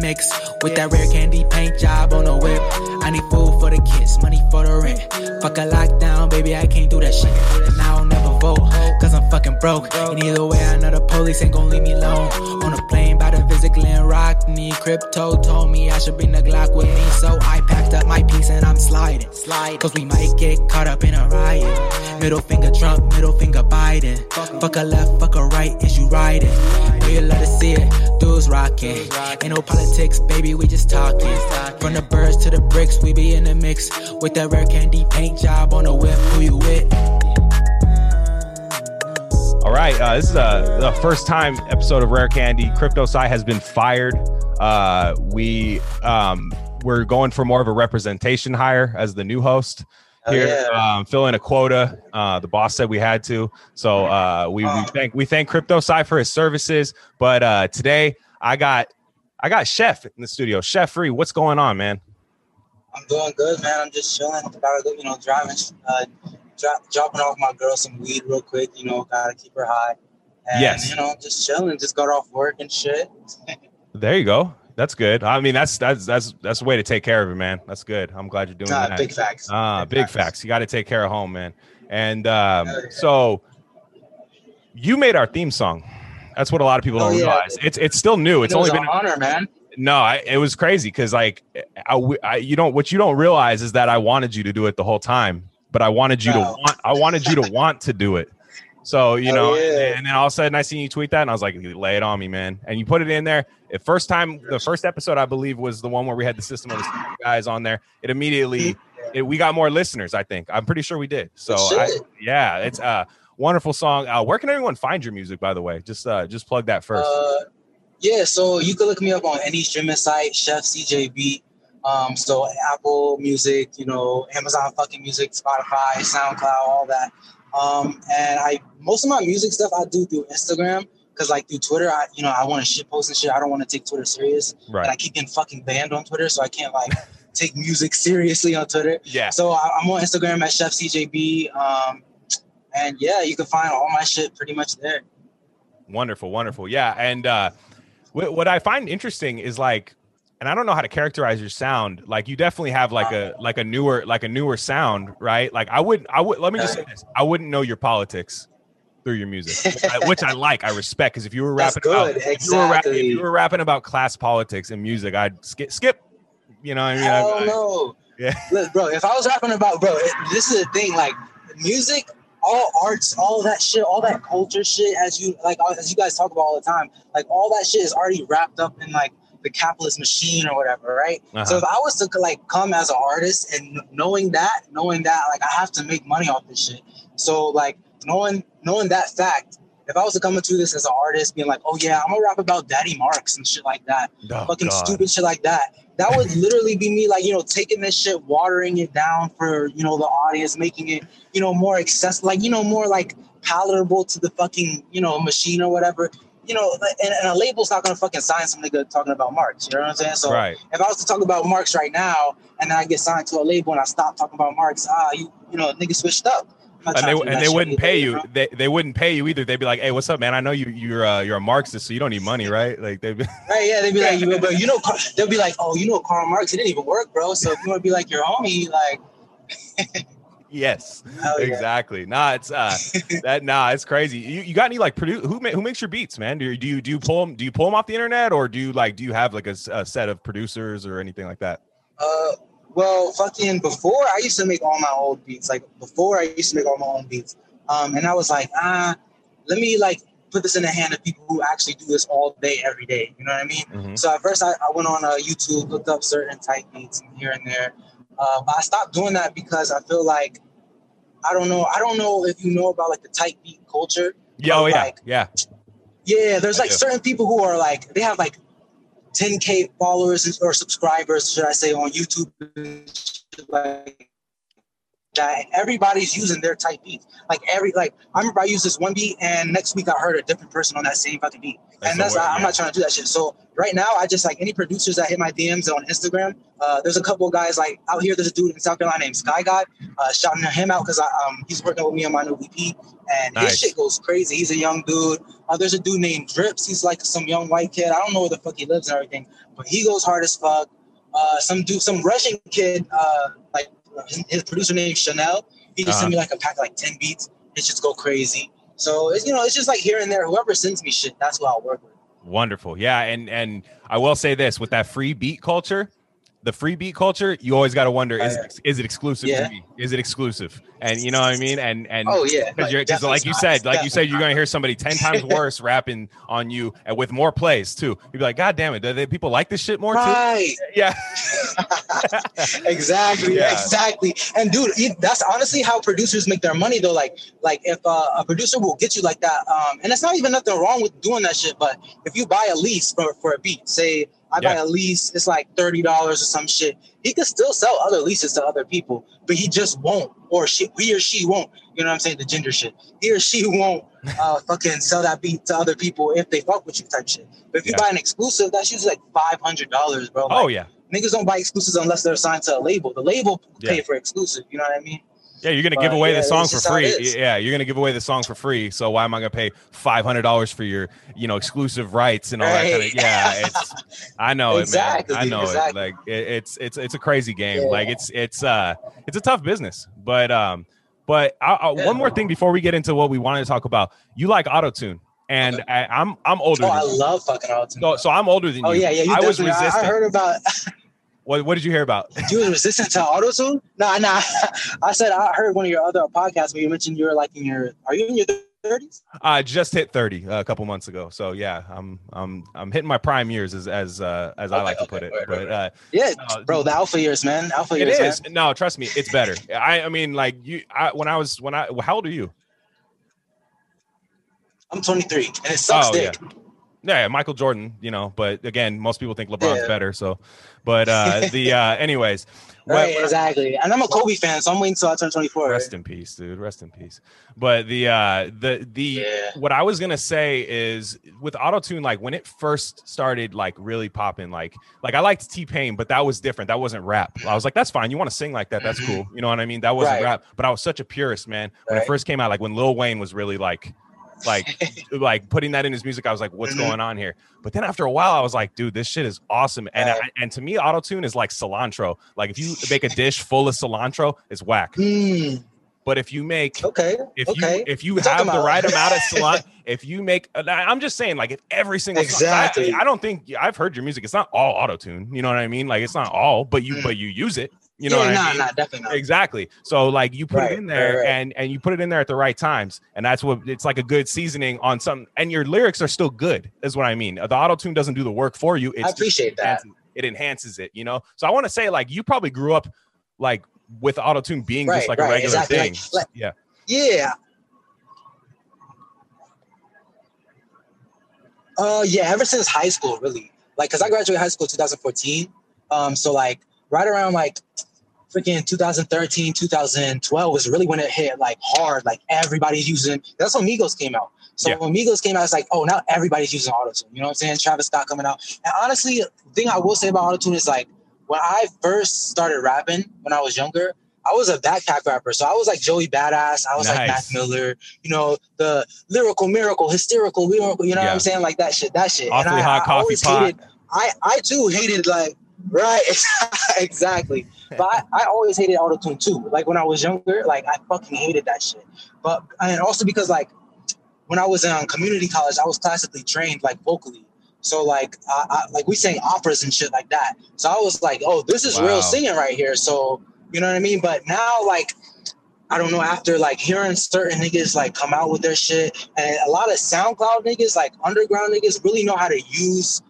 mix with that Rare Candy paint job on the whip. I need food for the kids, money for the rent. Fuck a lockdown, baby, I can't do that shit. And I don't never vote, cause I'm fucking broke. And either way, I know the police ain't gon' leave me alone. On a plane by the visit Glen Rockney, Crypto told me I should bring the Glock with me. So I packed up my piece and I'm sliding. Cause we might get caught up in a riot. Middle finger Trump, middle finger Biden. Fuck a left, fuck a right, is you riding? We'll let us see it, dudes rocking. Ain't no politics, baby, we just talking. From the birds to the bricks, we be in the mix. With that Rare Candy paint job on the whip, who you with? All right, this is the first time episode of Rare Candy. CryptoSci has been fired. We're going for more of a representation hire as the new host here. Fill in a quota. The boss said we had to. So we thank CryptoSci for his services. But today I got Chef in the studio. Chef Free, what's going on, man? I'm doing good, man. I'm just chilling. About to go, driving, dropping off my girl some weed real quick. Gotta keep her high. And, yes. Just chilling. Just got off work and shit. There you go. That's good. I mean, that's the way to take care of it, man. That's good. I'm glad you're doing that. Big facts. Big facts. You got to take care of home, man. And so you made our theme song. That's what a lot of people don't realize. It's still new. It's only been an honor, man. No, it was crazy because what you don't realize is that I wanted you to do it the whole time, but I wanted you to want. I wanted you to want to do it. So, and then all of a sudden I seen you tweet that and I was like, lay it on me, man. And you put it in there. The first episode, I believe, was the one where we had the System of the guys on there. It immediately, we got more listeners, I think. I'm pretty sure we did. So, it's a wonderful song. Where can everyone find your music, by the way? Just plug that first. So you can look me up on any streaming site, ChefCJB. So Apple Music, Amazon fucking Music, Spotify, SoundCloud, all that. And most of my music stuff I do through Instagram, because through Twitter, I want to shit post and shit. I don't want to take Twitter serious. Right. And I keep getting fucking banned on Twitter, so I can't take music seriously on Twitter. Yeah. So I'm on Instagram at ChefCJB. You can find all my shit pretty much there. Wonderful, wonderful. Yeah. And what I find interesting is and I don't know how to characterize your sound. You definitely have a newer sound, right? I wouldn't know your politics through your music, which I respect. Because if you were rapping rapping about class politics in music, I'd skip. You know what I mean? I don't know. Yeah. Look, bro. If I was rapping about, this is the thing. Music, all arts, all that shit, all that culture shit, as you guys talk about all the time, all that shit is already wrapped up in the capitalist machine or whatever, right? Uh-huh. So if I was to come as an artist and knowing that I have to make money off this shit. So knowing that fact, if I was to come into this as an artist being I'm gonna rap about Daddy Marx and shit like that, stupid shit like that, that would literally be me taking this shit, watering it down for the audience, making it more accessible, more palatable to the fucking machine or whatever. And a label's not going to fucking sign some nigga talking about Marx. You know what I'm saying? So if I was to talk about Marx right now and then I get signed to a label and I stop talking about Marx, niggas switched up. And they wouldn't pay you. They wouldn't pay you either. They'd be like, hey, what's up, man? I know you're a Marxist, so you don't need money, right? They'd be like, they'll be like, oh, Karl Marx, it didn't even work, bro. So if you want to be like your homie, Yes, hell exactly. Yeah. Nah, it's it's crazy. You got any who makes your beats, man? Do you pull them? Do you pull them off the internet, or do you have a set of producers or anything like that? Before I used to make all my old beats. And I was let me put this in the hand of people who actually do this all day, every day. You know what I mean? Mm-hmm. So at first I went on YouTube, looked up certain type beats here and there. But I stopped doing that because I feel I don't know if you know about the tight beat culture. There's certain people who are they have 10K followers or subscribers, should I say, on YouTube. that everybody's using their type beats. Like I remember I used this one beat and next week I heard a different person on that same fucking beat. I'm not trying to do that shit. So right now I just like any producers that hit my DMs on Instagram. There's a couple of guys like out here. There's a dude in South Carolina named Sky God. Shouting him out because he's working with me on my new EP and his shit goes crazy. He's a young dude. There's a dude named Drips. He's like some young white kid. I don't know where the fuck he lives and everything, but he goes hard as fuck. Some Russian kid his producer named Chanel. He just sent me like a pack of like 10 beats. It just go crazy. So it's just like here and there. Whoever sends me shit, that's who I'll work with. Wonderful. Yeah, and I will say this with that free beat culture. The free beat culture, you always got to wonder is it exclusive to me? Is it exclusive? And you know what I mean? And oh yeah, because like you said, you're gonna hear somebody 10 times worse rapping on you and with more plays too. You'd be like, God damn it, do people like this shit more too? Yeah, exactly. And dude, that's honestly how producers make their money though. Like if a producer will get you like that, and it's not even nothing wrong with doing that shit. But if you buy a lease for a beat, say. I buy a lease, it's like $30 or some shit. He could still sell other leases to other people, but he just won't, or he or she won't. You know what I'm saying? The gender shit. He or she won't fucking sell that beat to other people if they fuck with you type shit. But if you buy an exclusive, that's usually like $500, bro. Like, niggas don't buy exclusives unless they're signed to a label. The label pay for exclusive. You know what I mean? Yeah, you're going to give away the song for free. Yeah, you're going to give away the song for free. So why am I going to pay $500 for your, exclusive rights and all that kind of? Yeah, I know exactly, it, man. I know exactly. It. Like it's a crazy game. Yeah. Like it's a tough business. But one more thing before we get into what we wanted to talk about. You like autotune. And I'm older. Oh, I love fucking autotune. So I'm older than you. Oh yeah. You I was resistant. I heard about. What did you hear about? You was resistant to autotune? Nah. I said I heard one of your other podcasts where you mentioned you were like are you in your 30s? I just hit 30 a couple months ago. So yeah, I'm hitting my prime years as I like to put it. Right. Bro, the alpha years, man. It is. Man. No, trust me, it's better. I mean, like you. How old are you? I'm 23, and it sucks. Yeah, Michael Jordan, but again, most people think LeBron's better. So, but anyways. Exactly. And I'm a Kobe fan, so I'm waiting until I turn 24. Rest in peace, dude. Rest in peace. But what I was going to say is with autotune, like when it first started, like really popping, like I liked T-Pain, but that was different. That wasn't rap. I was like, that's fine. You want to sing like that. That's cool. You know what I mean? That wasn't rap, but I was such a purist, man. When it first came out, like when Lil Wayne was really like putting that in his music, I was like, what's going on here? But then after a while I was like, dude, this shit is awesome. And and to me, autotune is like cilantro. Like if you make a dish full of cilantro, it's whack. But if you make if you have the right amount of cilantro, if you make I'm just saying, like if every single song, I don't think I've heard your music, it's not all autotune, you know what I mean? Like it's not all, but you use it. You know what I mean? Definitely not. Exactly. So like you put it in there and you put it in there at the right times. And that's what it's like, a good seasoning on something. And your lyrics are still good is what I mean. The autotune doesn't do the work for you. I appreciate that. It enhances it, So I want to say, like, you probably grew up like with autotune being just like a regular thing. Yeah. Ever since high school, really. Like, cause I graduated high school in 2014. So like right around like freaking 2013, 2012 was really when it hit like hard. Like everybody's using. That's when Migos came out. So when Migos came out, it's like, oh, now everybody's using autotune. You know what I'm saying? Travis Scott coming out. And honestly, the thing I will say about autotune is like when I first started rapping when I was younger, I was a backpack rapper. So I was like Joey Badass. I was like Mac Miller. The lyrical miracle, hysterical lyrical. You know what I'm saying? Like that shit. Awfully and hot coffee pot. I too hated like. Right, exactly. But I always hated autotune too. Like when I was younger, like I fucking hated that shit. But and also because like when I was in community college, I was classically trained like vocally. So like I we sang operas and shit like that. So I was like, oh, this is real singing right here. So you know what I mean? But now like I don't know, after like hearing certain niggas like come out with their shit, and a lot of SoundCloud niggas, like underground niggas, really know how to use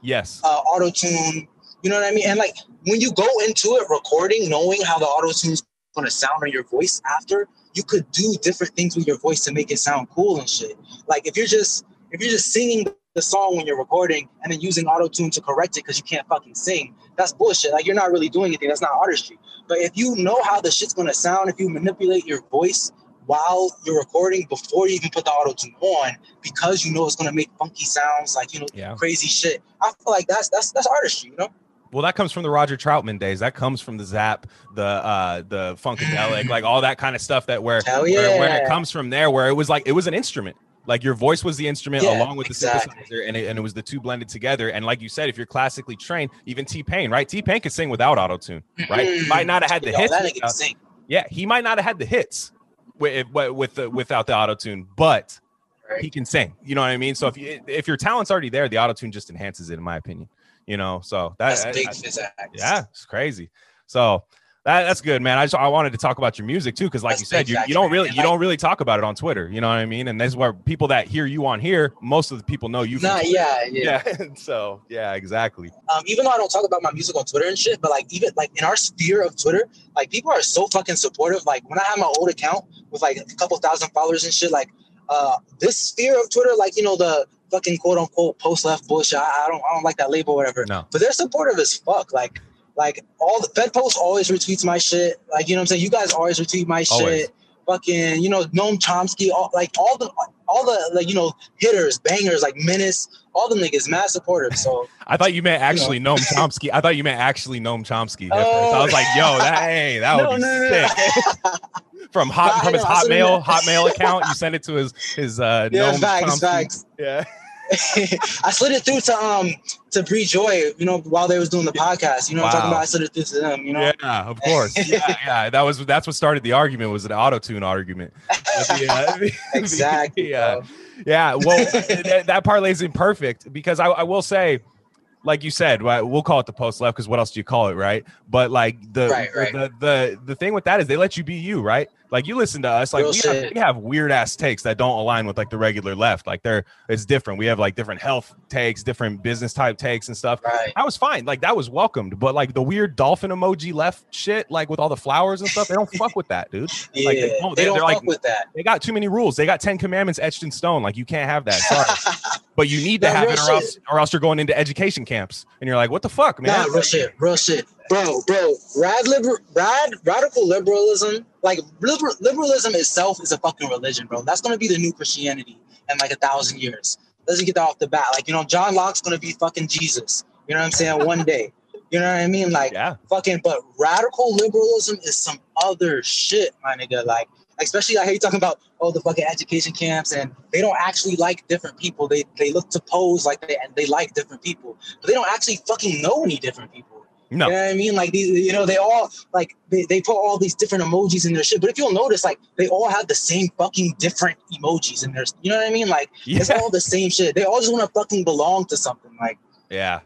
autotune. You know what I mean? And like when you go into it recording, knowing how the autotune's going to sound on your voice after, you could do different things with your voice to make it sound cool and shit. Like if you're just singing the song when you're recording and then using auto-tune to correct it because you can't fucking sing. That's bullshit. Like, you're not really doing anything. That's not artistry. But if you know how the shit's going to sound, if you manipulate your voice while you're recording before you even put the auto-tune on because you know it's going to make funky sounds, like, you know, crazy shit. I feel like that's artistry, you know? Well, that comes from the Roger Troutman days. That comes from the Zap, the Funkadelic, like all that kind of stuff that where it comes from there, where it was like, it was an instrument. Like your voice was the instrument along with the synthesizer, and it was the two blended together. And like you said, if you're classically trained, even T-Pain, right? T-Pain could sing without auto-tune, right? He might not have had the hits. He might not have had the hits without the auto-tune, but he can sing. You know what I mean? So if your talent's already there, the auto-tune just enhances it, in my opinion. You know, so that's crazy. So that's good, man. I wanted to talk about your music too, because like that's you said, you don't really talk about it on Twitter. You know what I mean? And that's where people that hear you on here, most of the people know you. Yeah. So yeah, exactly. Even though I don't talk about my music on Twitter and shit, but like even like in our sphere of Twitter, like people are so fucking supportive. Like when I had my old account with like a couple thousand followers and shit, like this sphere of Twitter, like, you know, the fucking quote unquote post left bullshit. I don't like that label or whatever. No. But they're supportive as fuck. Like all the Fed Post always retweets my shit. Like, you know what I'm saying? You guys always retweet my shit. Fucking, you know, Noam Chomsky, all the like, you know, hitters, bangers, like Menace, all the niggas mad supportive. So I thought you meant actually Noam Chomsky. Noam Chomsky. Oh. I was like, yo, that would be sick. From his Hotmail account, you send it to his Noam Chomsky. Yeah. I slid it through to Bree Joy, you know, while they was doing the podcast. You know what I'm talking about? I slid it through to them, you know? Yeah, of course. Yeah. That's what started the argument, was an auto-tune argument. Exactly. Yeah. Well, that parlay's imperfect because I will say, like you said, we'll call it the post left because what else do you call it, right? But like the thing with that is they let you be you, right? Like you listen to us, like we have weird ass takes that don't align with like the regular left. Like it's different. We have like different health takes, different business type takes and stuff. Right. I was fine. Like that was welcomed. But like the weird dolphin emoji left shit, like with all the flowers and stuff, they don't fuck with that, dude. Yeah, like they don't fuck with that. They got too many rules. They got 10 commandments etched in stone. Like you can't have that. Sorry. But you need to have it or else you're going into education camps. And you're like, what the fuck, man? Nah, real shit. Bro, radical liberalism, like liberalism itself is a fucking religion, bro. That's going to be the new Christianity in like 1,000 years. Let's get that off the bat. Like, you know, John Locke's going to be fucking Jesus. You know what I'm saying? One day. You know what I mean? Like, but radical liberalism is some other shit, my nigga. Like, especially I hear you talking about, the fucking education camps, and they don't actually like different people. They look to pose like they like different people, but they don't actually fucking know any different people. No. You know what I mean? Like, these, you know, they all, like, they put all these different emojis in their shit. But if you'll notice, like, they all have the same fucking different emojis in their, you know what I mean? Like, it's all the same shit. They all just want to fucking belong to something. Like, yeah.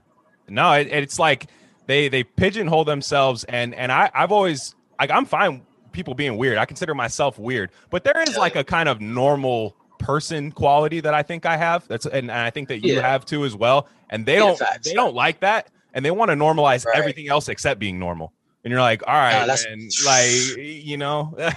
No, it's like they pigeonhole themselves. And I've always, like, I'm fine with people being weird. I consider myself weird. But there is, like, a kind of normal person quality that I think I have. And I think that you have, too, as well. And they don't like that. And they want to normalize everything else except being normal. And you're like, all right, man. Like, you know, bro,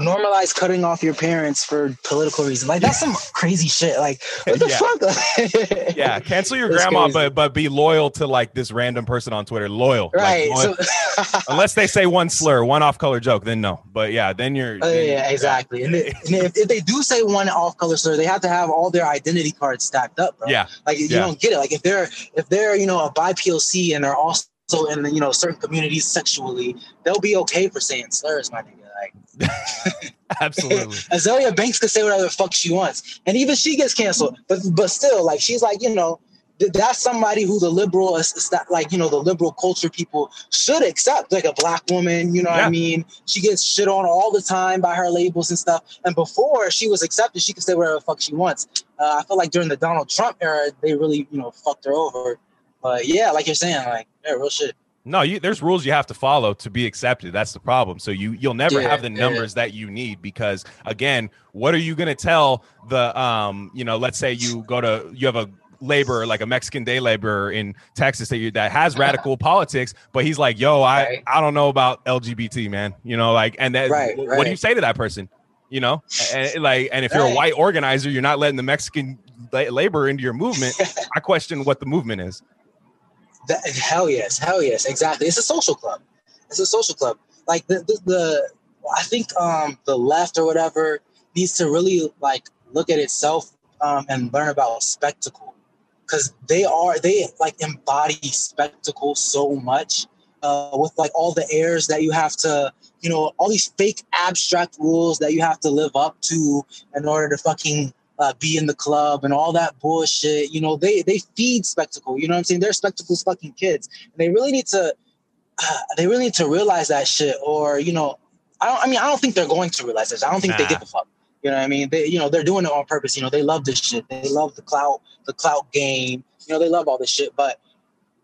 normalize cutting off your parents for political reasons. Like, that's some crazy shit. Like, what the fuck? Cancel your grandma, but be loyal to like this random person on Twitter. Loyal, right? Like, loyal. So unless they say one slur, one off-color joke, then no. But yeah, then you're. Exactly. And if they do say one off-color slur, they have to have all their identity cards stacked up, bro. Yeah. Like you don't get it. Like if they're you know a BIPOC and they're also in you know certain communities sexually, they'll be okay for saying slurs, my nigga. Like, absolutely. Azealia Banks could say whatever the fuck she wants, and even she gets canceled. But still, like she's like you know that's somebody who the liberal is that like you know the liberal culture people should accept, like a black woman. You know what I mean? She gets shit on all the time by her labels and stuff. And before she was accepted, she could say whatever the fuck she wants. I feel like during the Donald Trump era, they really you know fucked her over. But yeah, like you're saying, like real shit. No, there's rules you have to follow to be accepted. That's the problem. So you'll never have the numbers that you need because again, what are you gonna tell the you know, let's say you have a laborer, like a Mexican day laborer in Texas that has radical politics, but he's like, yo, I don't know about LGBT, man. You know, like and that what do you say to that person? you know? And, like, and if you're a white organizer, you're not letting the Mexican labor into your movement. I question what the movement is. That, hell yes, exactly. It's a social club. Like the I think the left or whatever needs to really like look at itself and learn about spectacle, because they like embody spectacle so much with like all the airs that you have to, you know, all these fake abstract rules that you have to live up to in order to fucking be in the club and all that bullshit. You know, they feed spectacle. You know what I'm saying? They're spectacle's fucking kids, and they really need to. They really need to realize that shit, or, you know, I don't think they're going to realize this. I don't think they give a fuck. You know what I mean? They, you know, they're doing it on purpose. You know, they love this shit. They love the clout game. You know, they love all this shit, but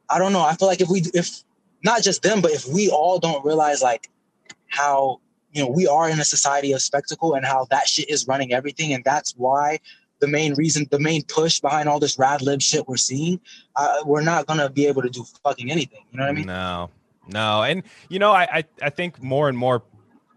I don't know. I feel like if not just them, but if we all don't realize like how, you know, we are in a society of spectacle and how that shit is running everything. And that's why the main push behind all this rad lib shit we're seeing, we're not going to be able to do fucking anything. You know what I mean? No. And, you know, I think more and more,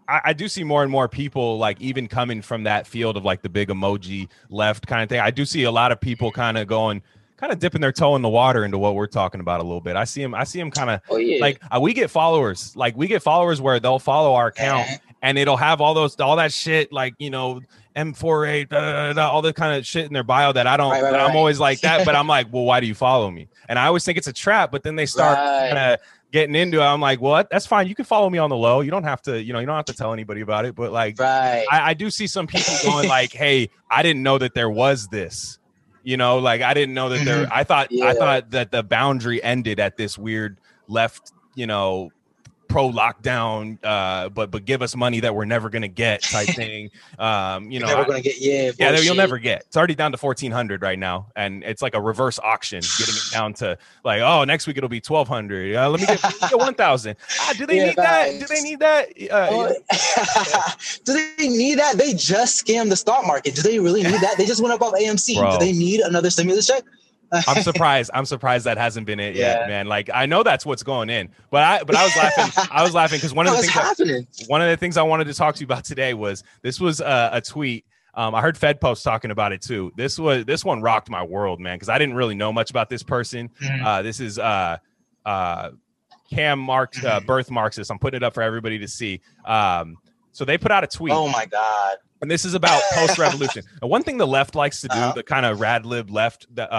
I do see more and more people like even coming from that field of like the big emoji left kind of thing. I do see a lot of people kind of going, kind of dipping their toe in the water into what we're talking about a little bit. I see them kind of like we get followers where they'll follow our account and it'll have all that shit, like, you know, M48, all the kind of shit in their bio that I don't, I'm always like that, but I'm like, well, why do you follow me? And I always think it's a trap, but then they start kind of getting into it. I'm like, well, that's fine. You can follow me on the low. You don't have to, you know, you don't have to tell anybody about it. But like, I do see some people going like, hey, I didn't know that there was this, you know, like I didn't know that there, I thought that the boundary ended at this weird left, you know, pro lockdown, but give us money that we're never going to get type thing. You know, never going to get. Yeah, you'll never get. It's already down to 1,400 right now. And it's like a reverse auction, getting it down to like, oh, next week it'll be 1,200. Let me get 1,000. Do they need that? Do they need that? They just scammed the stock market. Do they really need that? They just went above AMC. Bro. Do they need another stimulus check? I'm surprised that hasn't been it yet, man. Like I know that's what's going in, but I was laughing. I was laughing because one of the things I wanted to talk to you about today was this was a tweet. I heard Fed Post talking about it too. This one rocked my world, man, because I didn't really know much about this person. This is Cam Marx, birth Marxist. I'm putting it up for everybody to see. So they put out a tweet. Oh my God. And this is about post-revolution. And one thing the left likes to do, the kind of rad lib left, the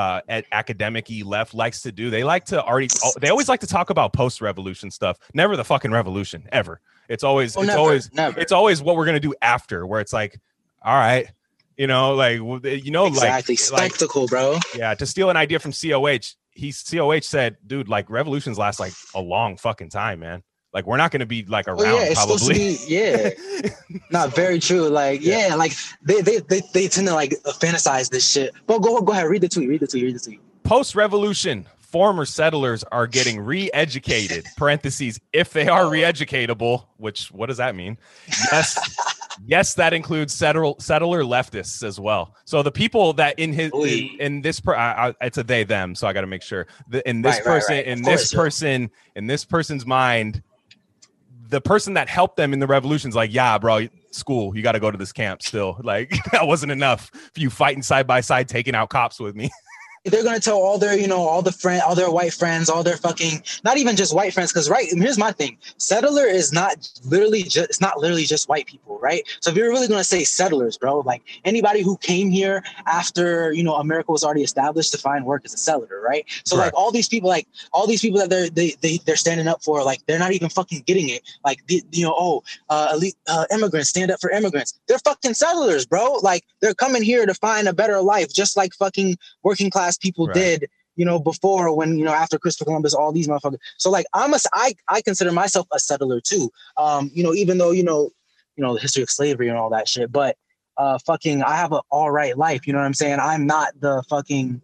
academic-y left likes to do, they always like to talk about post-revolution stuff. Never the fucking revolution, ever. It's always what we're going to do after, where it's like, all right, you know, like, you know, exactly. Like spectacle, bro. Yeah, to steal an idea from COH, COH said, dude, like revolutions last like a long fucking time, man. Like, we're not going to be, like, around, probably. Not very true. Like, like, they tend to, like, fantasize this shit. But go ahead. Read the tweet. Post-revolution, former settlers are getting re-educated, (parentheses, if they are re-educatable, which, what does that mean? Yes, that includes settler leftists as well. So the people that it's a they, them, so I got to make sure. In this person's mind, the person that helped them in the revolution's like, yeah, bro, school, you got to go to this camp still. Like, that wasn't enough for you fighting side by side, taking out cops with me. They're going to tell all their, you know, all their white friends, all their fucking, not even just white friends. Cause here's my thing. Settler is not literally just white people. Right. So if you're really going to say settlers, bro, like anybody who came here after, you know, America was already established to find work as a settler. Right. So like all these people that they're standing up for, like, they're not even fucking getting it. Like, you know, immigrants, stand up for immigrants. They're fucking settlers, bro. Like they're coming here to find a better life, just like fucking working class people did, you know, before, when, you know, after Christopher Columbus, all these motherfuckers. So like I consider myself a settler too, you know, even though, you know, the history of slavery and all that shit, but fucking I have an all right life, you know what I'm saying? I'm not the fucking,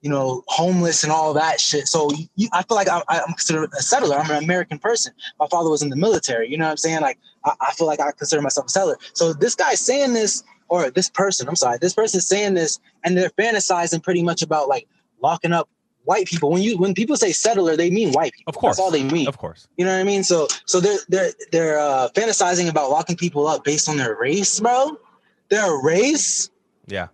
you know, homeless and all that shit. So I feel like I'm considered a settler. I'm an American person. My father was in the military, you know what I'm saying? Like I feel like I consider myself a settler. So this guy's saying this, or this person's saying this, and they're fantasizing pretty much about like locking up white people. When people say settler, they mean white people. Of course, that's all they mean. Of course, you know what I mean. So they're fantasizing about locking people up based on their race, bro. their race. Yeah.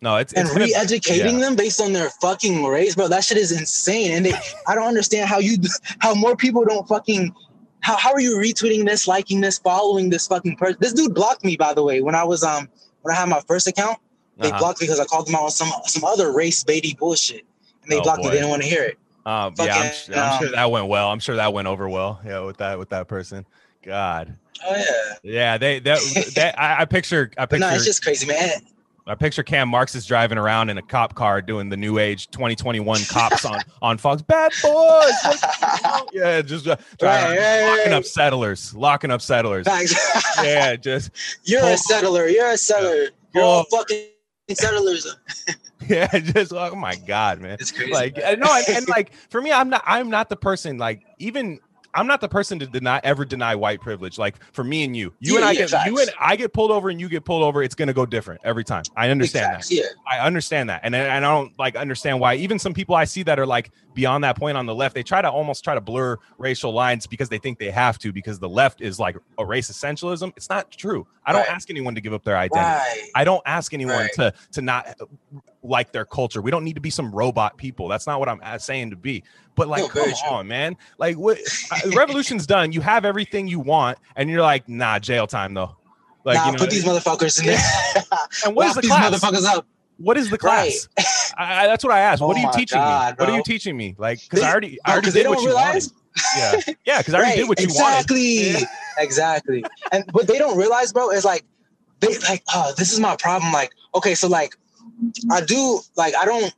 No, it's and re-educating them based on their fucking race, bro. That shit is insane. And I don't understand how more people don't fucking. How are you retweeting this, liking this, following this fucking person? This dude blocked me, by the way, when I was when I had my first account. They blocked me because I called them out on some other race baity bullshit, and they blocked me. They didn't want to hear it. I'm sure that went well. I'm sure that went over well. Yeah, with that person. God. Oh yeah. Yeah, I picture. No, it's just crazy, man. I picture Cam Marx is driving around in a cop car doing the new age 2021 cops on Fox. Bad boys. Yeah, just locking up settlers. Locking up settlers. Yeah, just. You're a settler. You're a settler. You're all fucking settlers. Yeah, just oh my God, man. It's crazy. Like no, and like for me, I'm not the person like even. I'm not the person to ever deny white privilege. Like for me and you, you and I get pulled over and you get pulled over. It's going to go different every time. I understand that. Yeah. I understand that. And I don't like understand why even some people I see that are like beyond that point on the left, they try to blur racial lines because they think they have to, because the left is like a race essentialism. It's not true. I don't ask anyone to give up their identity. Right. I don't ask anyone to not like their culture. We don't need to be some robot people. That's not what I'm saying to be. But like, come on, man. Like, what? Revolution's done. You have everything you want, and you're like, nah, jail time though. Like, nah, you know, put these motherfuckers in there. And what is the class? These motherfuckers up. What is the class? Right. That's what I asked. Oh, what are you teaching me? Bro. What are you teaching me? Like, because I already did what you wanted. Yeah, because I already did what you wanted. Exactly. And what they don't realize, bro, is like, they like, oh, this is my problem. Like, okay, so like, I do like I don't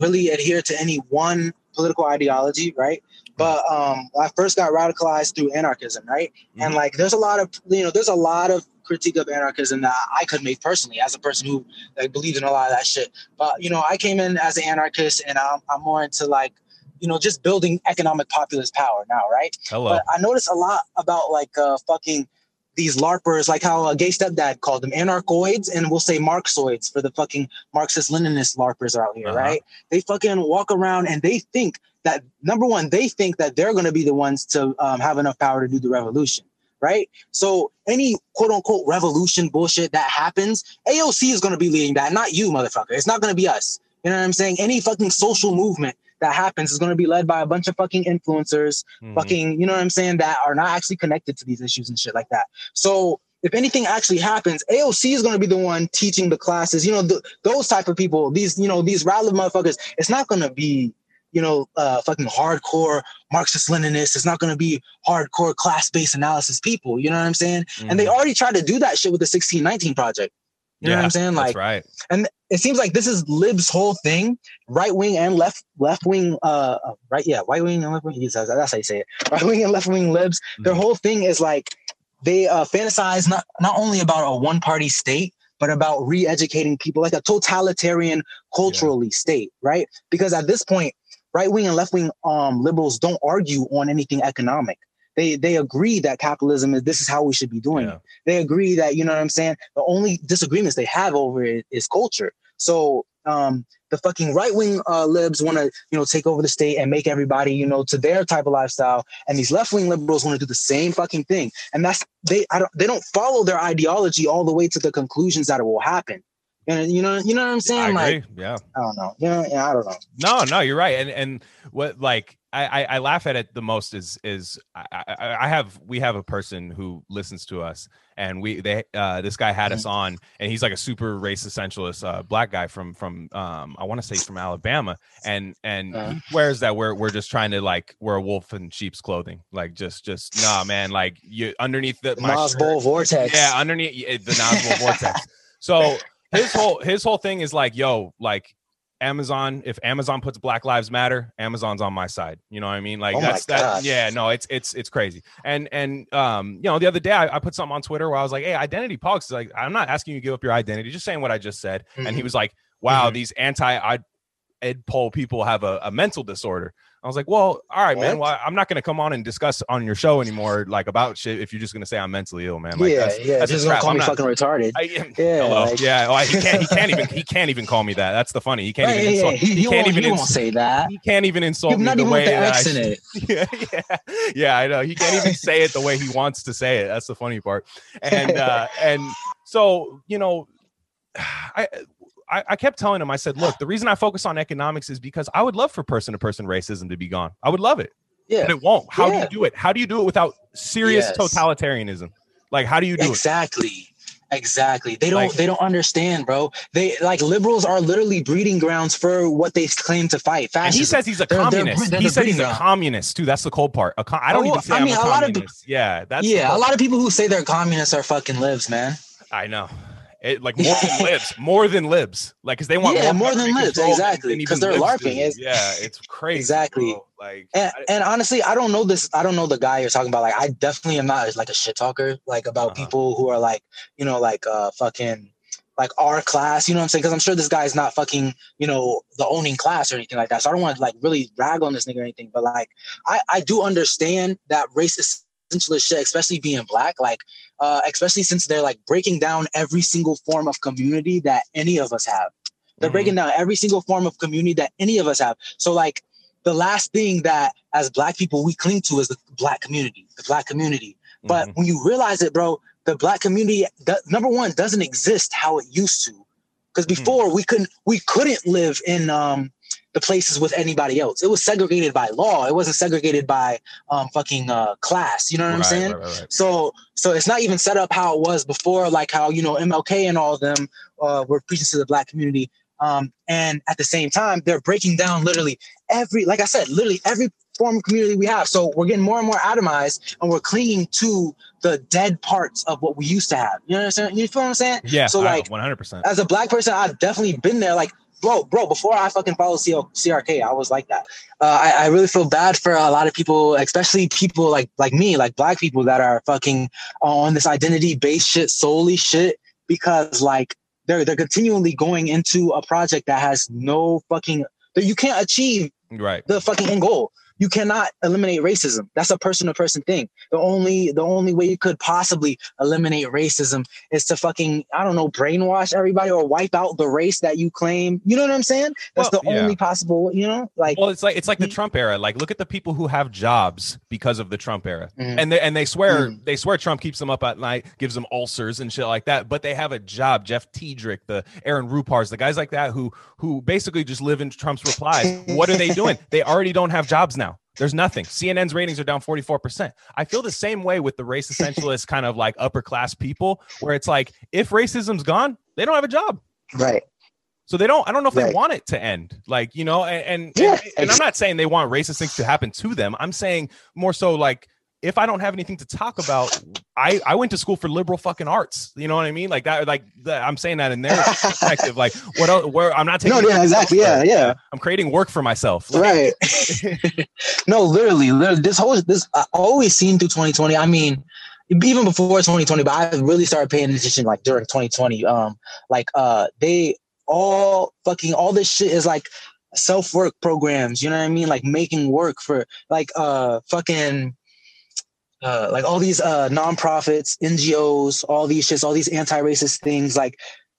really adhere to any one political ideology, right? But I first got radicalized through anarchism, right? Mm-hmm. And like there's a lot of critique of anarchism that I could make personally as a person who like believes in a lot of that shit. But you know, I came in as an anarchist, and I'm more into like, you know, just building economic populist power now, right? Hello. But I noticed a lot about like fucking these LARPers, like how a gay stepdad called them anarchoids, and we'll say Marxoids for the fucking Marxist-Leninist LARPers out here, right? They fucking walk around and they think that, number one, they think that they're going to be the ones to have enough power to do the revolution, right? So any quote-unquote revolution bullshit that happens, AOC is going to be leading that, not you, motherfucker. It's not going to be us. You know what I'm saying? Any fucking social movement that happens is going to be led by a bunch of fucking influencers, fucking, you know what I'm saying, that are not actually connected to these issues and shit like that. So if anything actually happens, AOC is going to be the one teaching the classes, you know, those type of people, these, you know, these rowdy motherfuckers. It's not going to be, you know, fucking hardcore Marxist-Leninists. It's not going to be hardcore class-based analysis people, you know what I'm saying? And they already tried to do that shit with the 1619 Project. You know what I'm saying? Like, that's right. And it seems like this is Lib's whole thing, right wing and left wing, right? Yeah, right wing and left wing. That's how you say it. Right wing and left wing Libs. Their whole thing is like they fantasize not only about a one party state, but about re-educating people, like a totalitarian culturally state, right? Because at this point, right wing and left wing liberals don't argue on anything economic. They agree that capitalism is this is how we should be doing it. They agree that, you know what I'm saying, the only disagreements they have over it is culture. So the fucking right wing libs want to, you know, take over the state and make everybody, you know, to their type of lifestyle, and these left wing liberals want to do the same fucking thing. And that's they don't follow their ideology all the way to the conclusions that it will happen. And you know what I'm saying? I agree. Like, I don't know. I don't know. No, you're right. And what like I laugh at it the most is we have a person who listens to us, and this guy had us on, and he's like a super race essentialist black guy from I want to say from Alabama, and he swears that we're just trying to like we're a wolf in sheep's clothing, like just nah man, like you underneath the Nazgul vortex, underneath the Nazgul vortex. So his whole thing is like, yo, like Amazon, if Amazon puts Black Lives Matter, Amazon's on my side. You know what I mean? Like that's yeah, no, it's crazy. And you know, the other day I put something on Twitter where I was like, hey, identity politics is like, I'm not asking you to give up your identity, just saying what I just said. And he was like, wow, these anti-ed poll people have a mental disorder. I was like, well, all right, man. Well, I'm not going to come on and discuss on your show anymore, like about shit. If you're just going to say I'm mentally ill, man. Like, yeah, that's just gonna call me fucking retarded. He can't even call me that. That's the funny. He can't even insult. He won't say that. He can't even insult me the way that I should. Yeah, I know. He can't even say it the way he wants to say it. That's the funny part. And so, you know, I kept telling him, I said, look, the reason I focus on economics is because I would love for person-to-person racism to be gone. I would love it. Yeah. But it won't. How do you do it? How do you do it without serious totalitarianism? Like, how do you do it? Exactly. They don't understand, bro. They like liberals are literally breeding grounds for what they claim to fight. Fascism. And he says he's a communist. He said he's a communist too. That's the cold part. I don't even say I'm a communist. A lot of people who say they're communists are fucking libs, man. I know. It, like more than libs, like because they want more than libs, exactly, because they're LARPing. It's crazy, exactly. Bro. Like, and honestly, I don't know the guy you're talking about. Like, I definitely am not like a shit talker, like about people who are like, you know, like fucking like our class, you know what I'm saying? Because I'm sure this guy's not fucking, you know, the owning class or anything like that. So I don't want to like really rag on this nigga or anything, but like I do understand that racist essentialist shit, especially being black, like. Especially since they're like breaking down every single form of community that any of us have. They're breaking down every single form of community that any of us have. So like the last thing that as black people we cling to is the black community. But when you realize it, bro, the black community, number one, doesn't exist how it used to. Because before we couldn't live in the places with anybody else. It was segregated by law. It wasn't segregated by fucking class. You know what I'm saying? Right. So it's not even set up how it was before, like how, you know, MLK and all of them were preaching to the black community. And at the same time, they're breaking down literally every, like I said, literally every form of community we have. So we're getting more and more atomized and we're clinging to the dead parts of what we used to have. You know what I'm saying? You feel what I'm saying? Yeah. So like 100%. As a black person, I've definitely been there. Like, Bro, before I fucking followed CRK, I was like that. I really feel bad for a lot of people, especially people like me, like black people that are fucking on this identity-based shit, solely shit, because like they're continually going into a project that has no fucking... that you can't achieve the fucking end goal. You cannot eliminate racism. That's a person-to-person thing. The only way you could possibly eliminate racism is to fucking, I don't know, brainwash everybody or wipe out the race that you claim. You know what I'm saying? That's only possible, you know? Like, well, it's like the Trump era. Like, look at the people who have jobs because of the Trump era. And they swear Trump keeps them up at night, gives them ulcers and shit like that, but they have a job. Jeff Tiedrick, the Aaron Rupars, the guys like that who basically just live in Trump's replies. What are they doing? They already don't have jobs now. There's nothing. CNN's ratings are down 44%. I feel the same way with the race essentialist kind of like upper class people where it's like, if racism's gone, they don't have a job. Right. So they don't, I don't know if they want it to end. Like, you know, and I'm not saying they want racist things to happen to them. I'm saying more so like, if I don't have anything to talk about, I went to school for liberal fucking arts. You know what I mean? Like that, I'm saying that in their perspective, like what else, where I'm not taking. No, yeah, exactly. Yeah. Yeah. I'm creating work for myself. Like, right. No, literally this I always seen through 2020. I mean, even before 2020, but I really started paying attention like during 2020. They all this shit is like self-work programs. You know what I mean? Like making work for like, like all these nonprofits, NGOs, all these shits, all these anti-racist things, like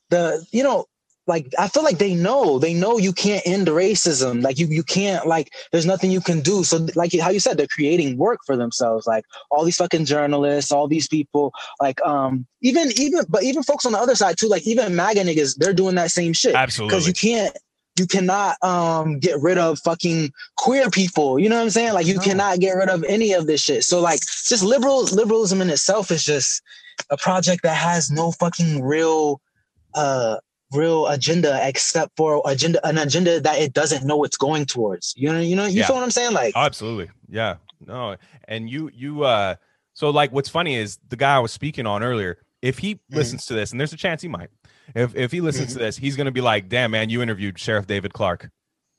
the, you know, like I feel like they know you can't end racism, like you can't, like there's nothing you can do. So like how you said, they're creating work for themselves, like all these fucking journalists, all these people, like even folks on the other side too, like even MAGA niggas, they're doing that same shit. Absolutely, because you cannot get rid of fucking queer people. You know what I'm saying? Like, you cannot get rid of any of this shit. So, like, just liberalism in itself is just a project that has no fucking real agenda except for an agenda that it doesn't know it's going towards. You feel what I'm saying? Like, oh, absolutely. Yeah. No. And so like, what's funny is the guy I was speaking on earlier, if he listens to this, and there's a chance he might, if he listens to this, he's going to be like, damn, man, you interviewed Sheriff David Clark.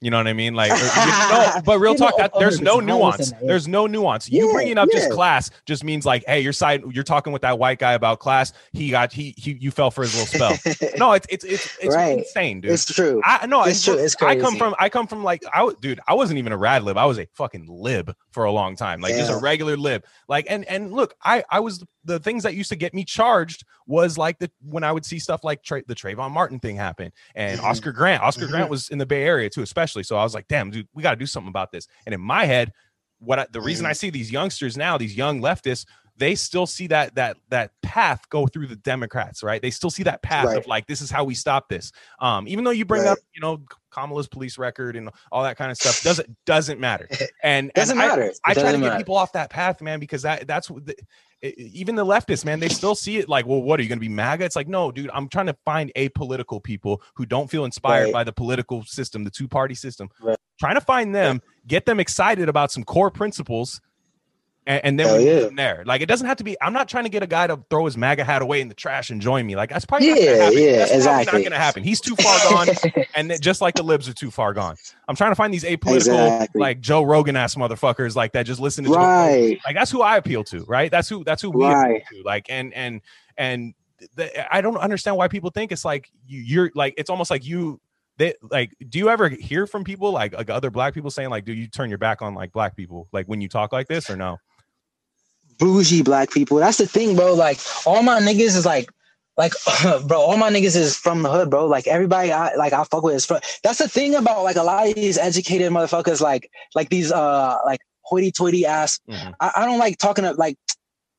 You know what I mean? Like, no, but real talk, that, there's no nuance. There's no nuance. You bringing up just class just means like, hey, your side, you're talking with that white guy about class. He got, you fell for his little spell. No, it's right. Insane, dude. It's true. No, it's true. It's crazy. I come from like, I wasn't even a rad lib. I was a fucking lib for a long time. Like just a regular lib. Like, and look, I was the things that used to get me charged was like when I would see stuff like the Trayvon Martin thing happen and Oscar Grant. Oscar Grant was in the Bay Area too, especially. So I was like, damn, dude, we got to do something about this. And in my head, the reason I see these youngsters now, these young leftists, they still see that path go through the Democrats, right? They still see that path of like, this is how we stop this. Even though you bring up, you know, Kamala's police record and all that kind of stuff, doesn't matter. And I try to get people off that path, man, because that's what even the leftists, man, they still see it like, well, what are you going to be MAGA? It's like, no, dude, I'm trying to find apolitical people who don't feel inspired by the political system, the two-party system. Right. Trying to find them, get them excited about some core principles, and then we're from there. Like, it doesn't have to be, I'm not trying to get a guy to throw his MAGA hat away in the trash and join me. Like, that's probably not going to happen. That's probably not going to happen. He's too far gone. And just like the libs are too far gone. I'm trying to find these apolitical, like Joe Rogan ass motherfuckers like that. Just listen to Joe. Like, that's who I appeal to. Right. That's who we appeal to. Like, I don't understand why people think it's like you're like, it's almost like do you ever hear from people like other black people saying like, do you turn your back on like black people? Like when you talk like this or no? Bougie black people. That's the thing, bro. Like all my niggas is bro, all my niggas is from the hood, bro. Like everybody I fuck with is from. That's the thing about like a lot of these educated motherfuckers, like these like hoity-toity ass. Mm-hmm. I don't like talking to like.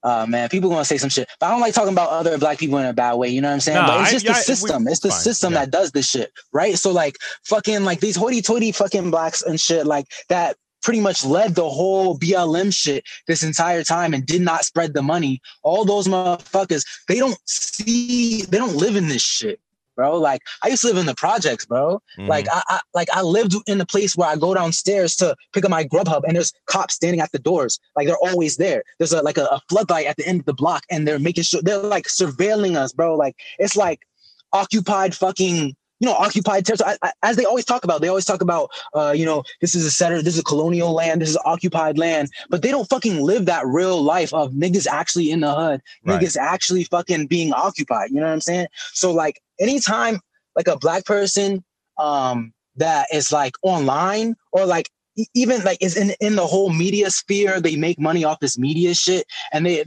Man, people gonna say some shit, but I don't like talking about other black people in a bad way. You know what I'm saying? No, but it's just the system. It's the system that does this shit, right? So like fucking like these hoity-toity fucking blacks and shit like that pretty much led the whole BLM shit this entire time and did not spread the money. All those motherfuckers, they don't live in this shit, bro. Like I used to live in the projects, bro. Mm-hmm. Like I lived in the place where I go downstairs to pick up my Grubhub and there's cops standing at the doors. Like they're always there. There's a floodlight at the end of the block and they're making sure they're like surveilling us, bro. Like it's like occupied fucking, you know, occupied territory. As they always talk about, you know, this is a settler, this is a colonial land, this is occupied land, but they don't fucking live that real life of niggas actually in the hood, niggas actually fucking being occupied. You know what I'm saying? So like anytime like a black person that is like online or like even like is in the whole media sphere, they make money off this media shit and they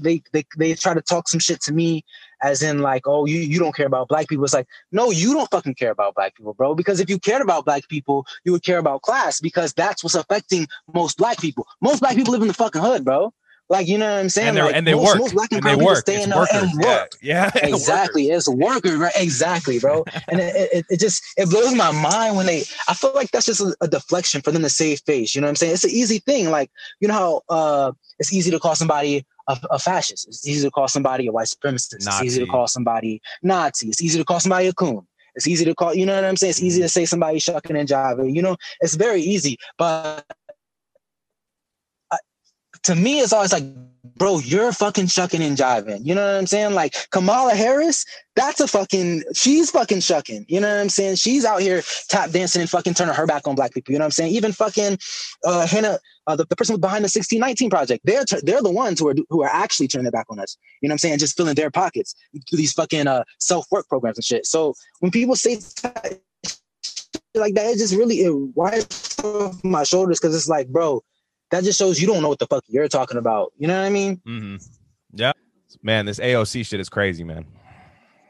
try to talk some shit to me. As in like, oh, you don't care about black people. It's like, no, you don't fucking care about black people, bro. Because if you cared about black people, you would care about class because that's what's affecting most black people. Most black people live in the fucking hood, bro. Like, you know what I'm saying? And, like, they work. Most black and brown people stay in the hood and work. Yeah. Exactly. It's workers, right? Exactly, bro. And it just blows my mind when I feel like that's just a deflection for them to save face. You know what I'm saying? It's an easy thing. Like, you know how it's easy to call somebody a fascist. It's easy to call somebody a white supremacist. Nazi. It's easy to call somebody Nazi. It's easy to call somebody a coon. It's easy to call, you know what I'm saying? It's easy to say somebody shucking and jiving. You know, it's very easy. But to me, it's always like, bro, you're fucking shucking and jiving. You know what I'm saying? Like Kamala Harris, she's fucking shucking. You know what I'm saying? She's out here tap dancing and fucking turning her back on black people. You know what I'm saying? Even fucking Hannah, the person behind the 1619 Project, they're the ones who are actually turning their back on us. You know what I'm saying? Just filling their pockets through these fucking self-work programs and shit. So when people say like that, it just really, it wipes off my shoulders because it's like, bro, that just shows you don't know what the fuck you're talking about. You know what I mean? Mm-hmm. Yeah, man, this AOC shit is crazy, man.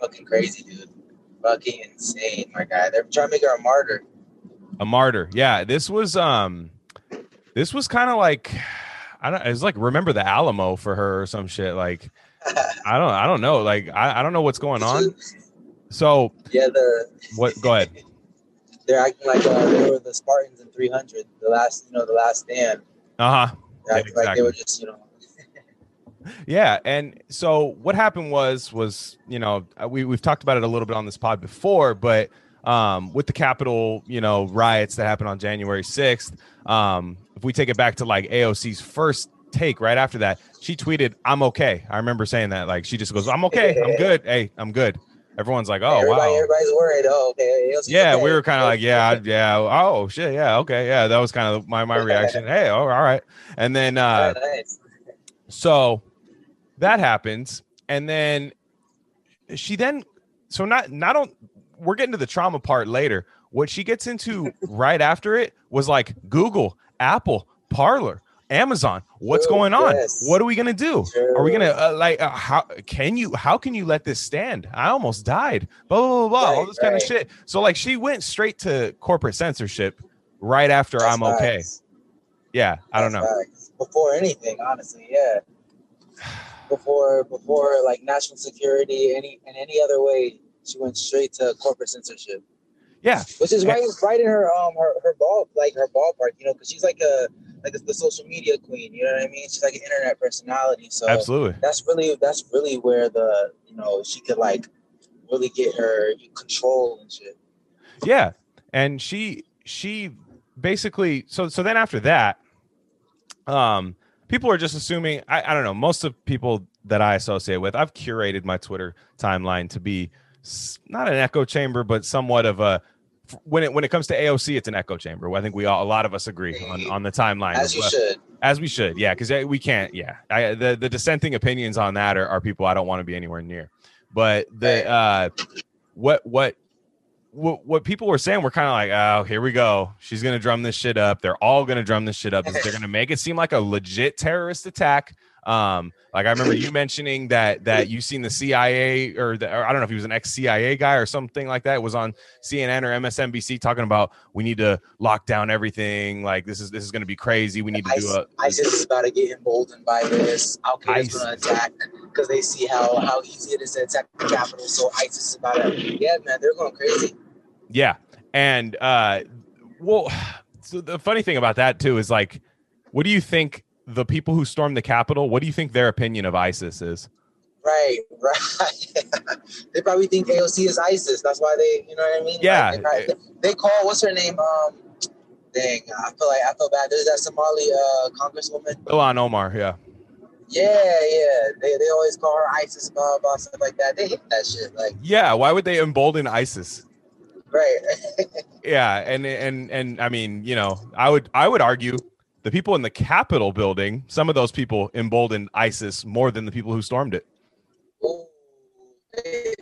Fucking crazy, dude. Fucking insane, my guy. They're trying to make her a martyr. A martyr. Yeah, this was kind of like, it's like, remember the Alamo for her or some shit. Like, I don't know. Like, I don't know what's going on. So yeah, what? Go ahead. They're acting like they were the Spartans in 300, the last stand. Uh-huh. Yeah, exactly. Like they were just, you know. Yeah, and so what happened was, you know, we've talked about it a little bit on this pod before, but with the Capitol, you know, riots that happened on January 6th, if we take it back to like AOC's first take right after that, she tweeted, "I'm okay." I remember saying that, like she just goes, "I'm okay. I'm good. Hey, I'm good." Everyone's like, oh, wow. Everybody's worried. Oh, okay. Yeah, we were kind of like, yeah. Oh, shit. Yeah, okay. Yeah, that was kind of my reaction. Hey, oh, all right. And then so that happens. And then she then so not we're getting to the trauma part later. What she gets into right after it was like Google, Apple, Parler, Amazon. What's going on? Yes. What are we going to do? True. Are we going to how can you let this stand? I almost died. Blah, blah, blah, blah. Right, all this kind of shit. So like she went straight to corporate censorship right after That's I'm facts. Okay. Yeah. I don't know. Facts. Before anything, honestly. Yeah. Before like national security, any other way, she went straight to corporate censorship. Yeah, which is right in her her ballpark, you know, because she's like the social media queen, you know what I mean? She's like an internet personality, so absolutely, that's really where the she could like really get her control and shit. Yeah, and she basically so then after that, people are just assuming I don't know, most of people that I associate with, I've curated my Twitter timeline to be not an echo chamber, but somewhat of a. When it comes to AOC, it's an echo chamber. I think a lot of us agree on the timeline. As we should. Yeah, because we can't. Yeah, the dissenting opinions on that are people I don't want to be anywhere near. But the what people were saying were kind of like, oh, here we go. She's gonna drum this shit up. They're all gonna drum this shit up. They're gonna make it seem like a legit terrorist attack. Like I remember you mentioning that you seen the CIA or I don't know if he was an ex-CIA guy or something like that. It was on CNN or MSNBC talking about we need to lock down everything. Like this is going to be crazy. We need to ISIS is about to get emboldened by this. Al Qaeda's going to attack because they see how easy it is to attack the Capitol. So ISIS is about to. Yeah, man, they're going crazy. Yeah, and so the funny thing about that too is like, what do you think? The people who stormed the Capitol, what do you think their opinion of ISIS is? Right. They probably think AOC is ISIS. That's why they, you know what I mean? Yeah. Like they call, what's her name? I feel bad. There's that Somali congresswoman. Ilhan Omar, yeah. Yeah. They always call her ISIS, blah, blah, stuff like that. They hate that shit. Like, yeah, why would they embolden ISIS? Right. Yeah, and I mean, I would argue the people in the Capitol building, some of those people emboldened ISIS more than the people who stormed it. Well, they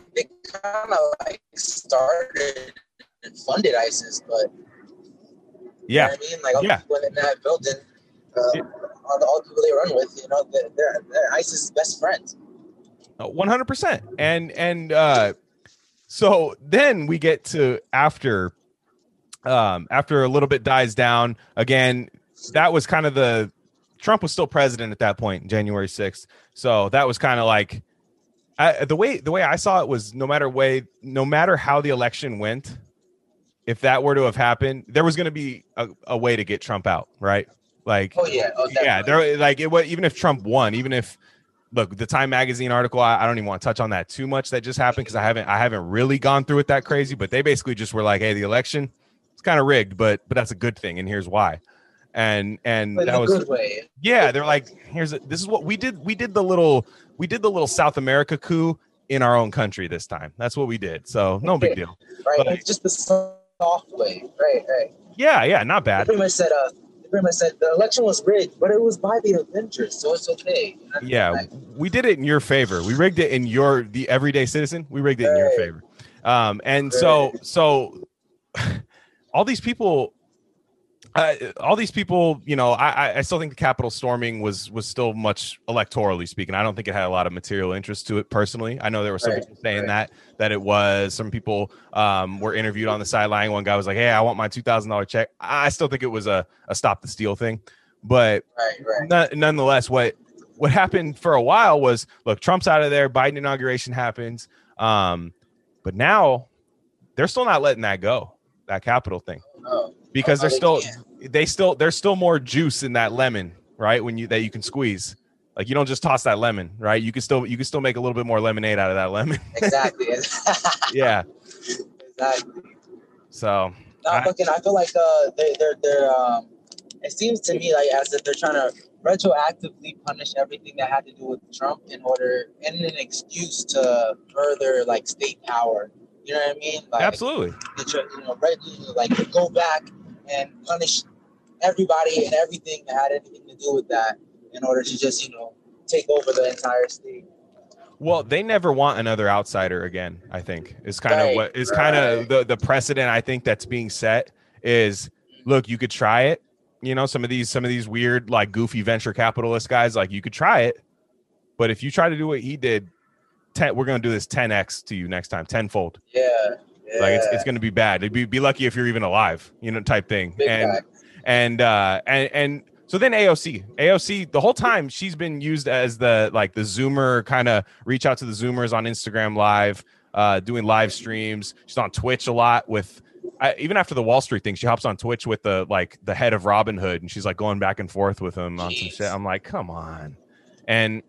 kind of like started and funded ISIS, but yeah, you know what I mean, like all the people in that building, all the people they run with, they're ISIS's best friends. 100%. And so then we get to after a little bit dies down again. That was kind of Trump was still president at that point, January 6th. So that was kind of like the way I saw it was no matter how the election went, if that were to have happened, there was going to be a way to get Trump out. Right. Like, there like it was, even if Trump won, the Time Magazine article, I don't even want to touch on that too much. That just happened because I haven't really gone through it that crazy. But they basically just were like, hey, the election is kind of rigged, but that's a good thing. And here's why. And that was good way. Yeah, they're like, this is what we did. We did the little South America coup in our own country this time. That's what we did. So no big deal. Right. But, it's just the soft way. Right. Yeah, not bad. They pretty much said the election was rigged, but it was by the Avengers, so it's okay. We did it in your favor. We rigged it in the everyday citizen. We rigged it in your favor. So all these people. I still think the Capitol storming was still much electorally speaking. I don't think it had a lot of material interest to it personally. I know there were some people saying that it was. Some people were interviewed on the sideline. One guy was like, hey, I want my $2,000 check. I still think it was a stop the steal thing. But nonetheless, what happened for a while was, look, Trump's out of there. Biden inauguration happens. But now they're still not letting that go, that Capitol thing. Oh. Because there's still more juice in that lemon, right? That you can squeeze, like you don't just toss that lemon, right? You can still make a little bit more lemonade out of that lemon. Exactly. Yeah. Exactly. So. No, I feel like it seems to me like as if they're trying to retroactively punish everything that had to do with Trump in order and an excuse to further like state power. You know what I mean? Like, absolutely. Like go back and punish everybody and everything that had anything to do with that in order to just, you know, take over the entire state. Well, they never want another outsider again, I think. It's kind of what is kind of the precedent I think that's being set is, look, you could try it. You know, some of these weird, like goofy venture capitalist guys, like you could try it. But if you try to do what he did, we're going to do this 10x to you next time, tenfold. Yeah. Like it's going to be bad. It'd be lucky if you're even alive, you know, type thing. And so then AOC, the whole time she's been used as the Zoomer, kind of reach out to the Zoomers on Instagram Live, doing live streams. She's on Twitch a lot with. Even after the Wall Street thing, she hops on Twitch with the head of Robin Hood, and she's like going back and forth with him on some shit. I'm like, come on. And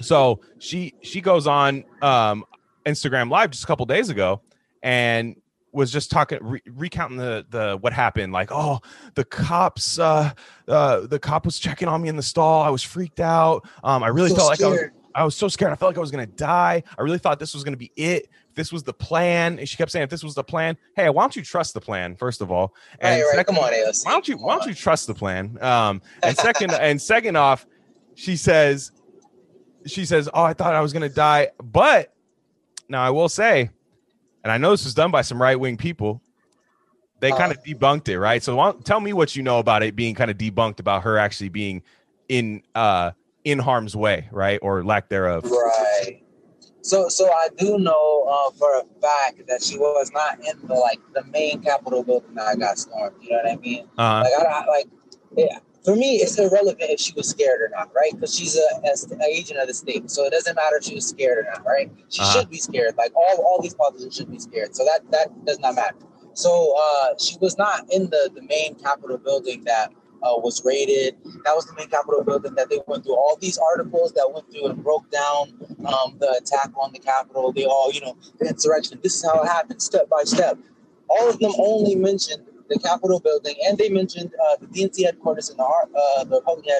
so she goes on Instagram Live just a couple days ago and was just talking, recounting the what happened. Like, oh, the cop was checking on me in the stall. I was freaked out. I really felt scared. I was so scared. I felt like I was gonna die. I really thought this was gonna be it. This was the plan. And she kept saying, if this was the plan, hey, why don't you trust the plan? First of all, and right, second, come on, AOC. Why don't you trust the plan? And second, off, she says, oh, I thought I was going to die. But now I will say, and I know this was done by some right wing people. They kind of debunked it. Right. So tell me what you know about it being kind of debunked about her actually being in harm's way. Right. Or lack thereof. Right. So I do know for a fact that she was not in the main Capitol building that got stormed. You know what I mean? Uh-huh. For me, it's irrelevant if she was scared or not, right? Because she's an agent of the state, so it doesn't matter if she was scared or not, right? She should be scared. Like all these politicians should be scared. So that does not matter. So she was not in the main Capitol building that. Was raided. That was the main Capitol building that they went through. All these articles that went through and broke down the attack on the Capitol. They all, the insurrection. This is how it happened, step by step. All of them only mentioned the Capitol building, and they mentioned the DNC headquarters and the Republican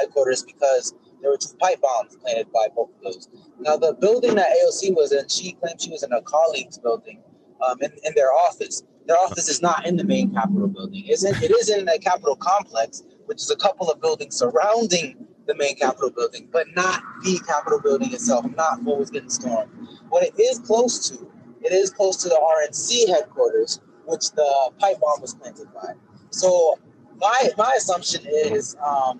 headquarters because there were two pipe bombs planted by both of those. Now, the building that AOC was in, she claimed she was in a colleague's building in their office. Their office is not in the main Capitol building. It is in the Capitol complex, which is a couple of buildings surrounding the main Capitol building, but not the Capitol building itself, not what was getting stormed. What it is close to the RNC headquarters, which the pipe bomb was planted by. So my assumption is the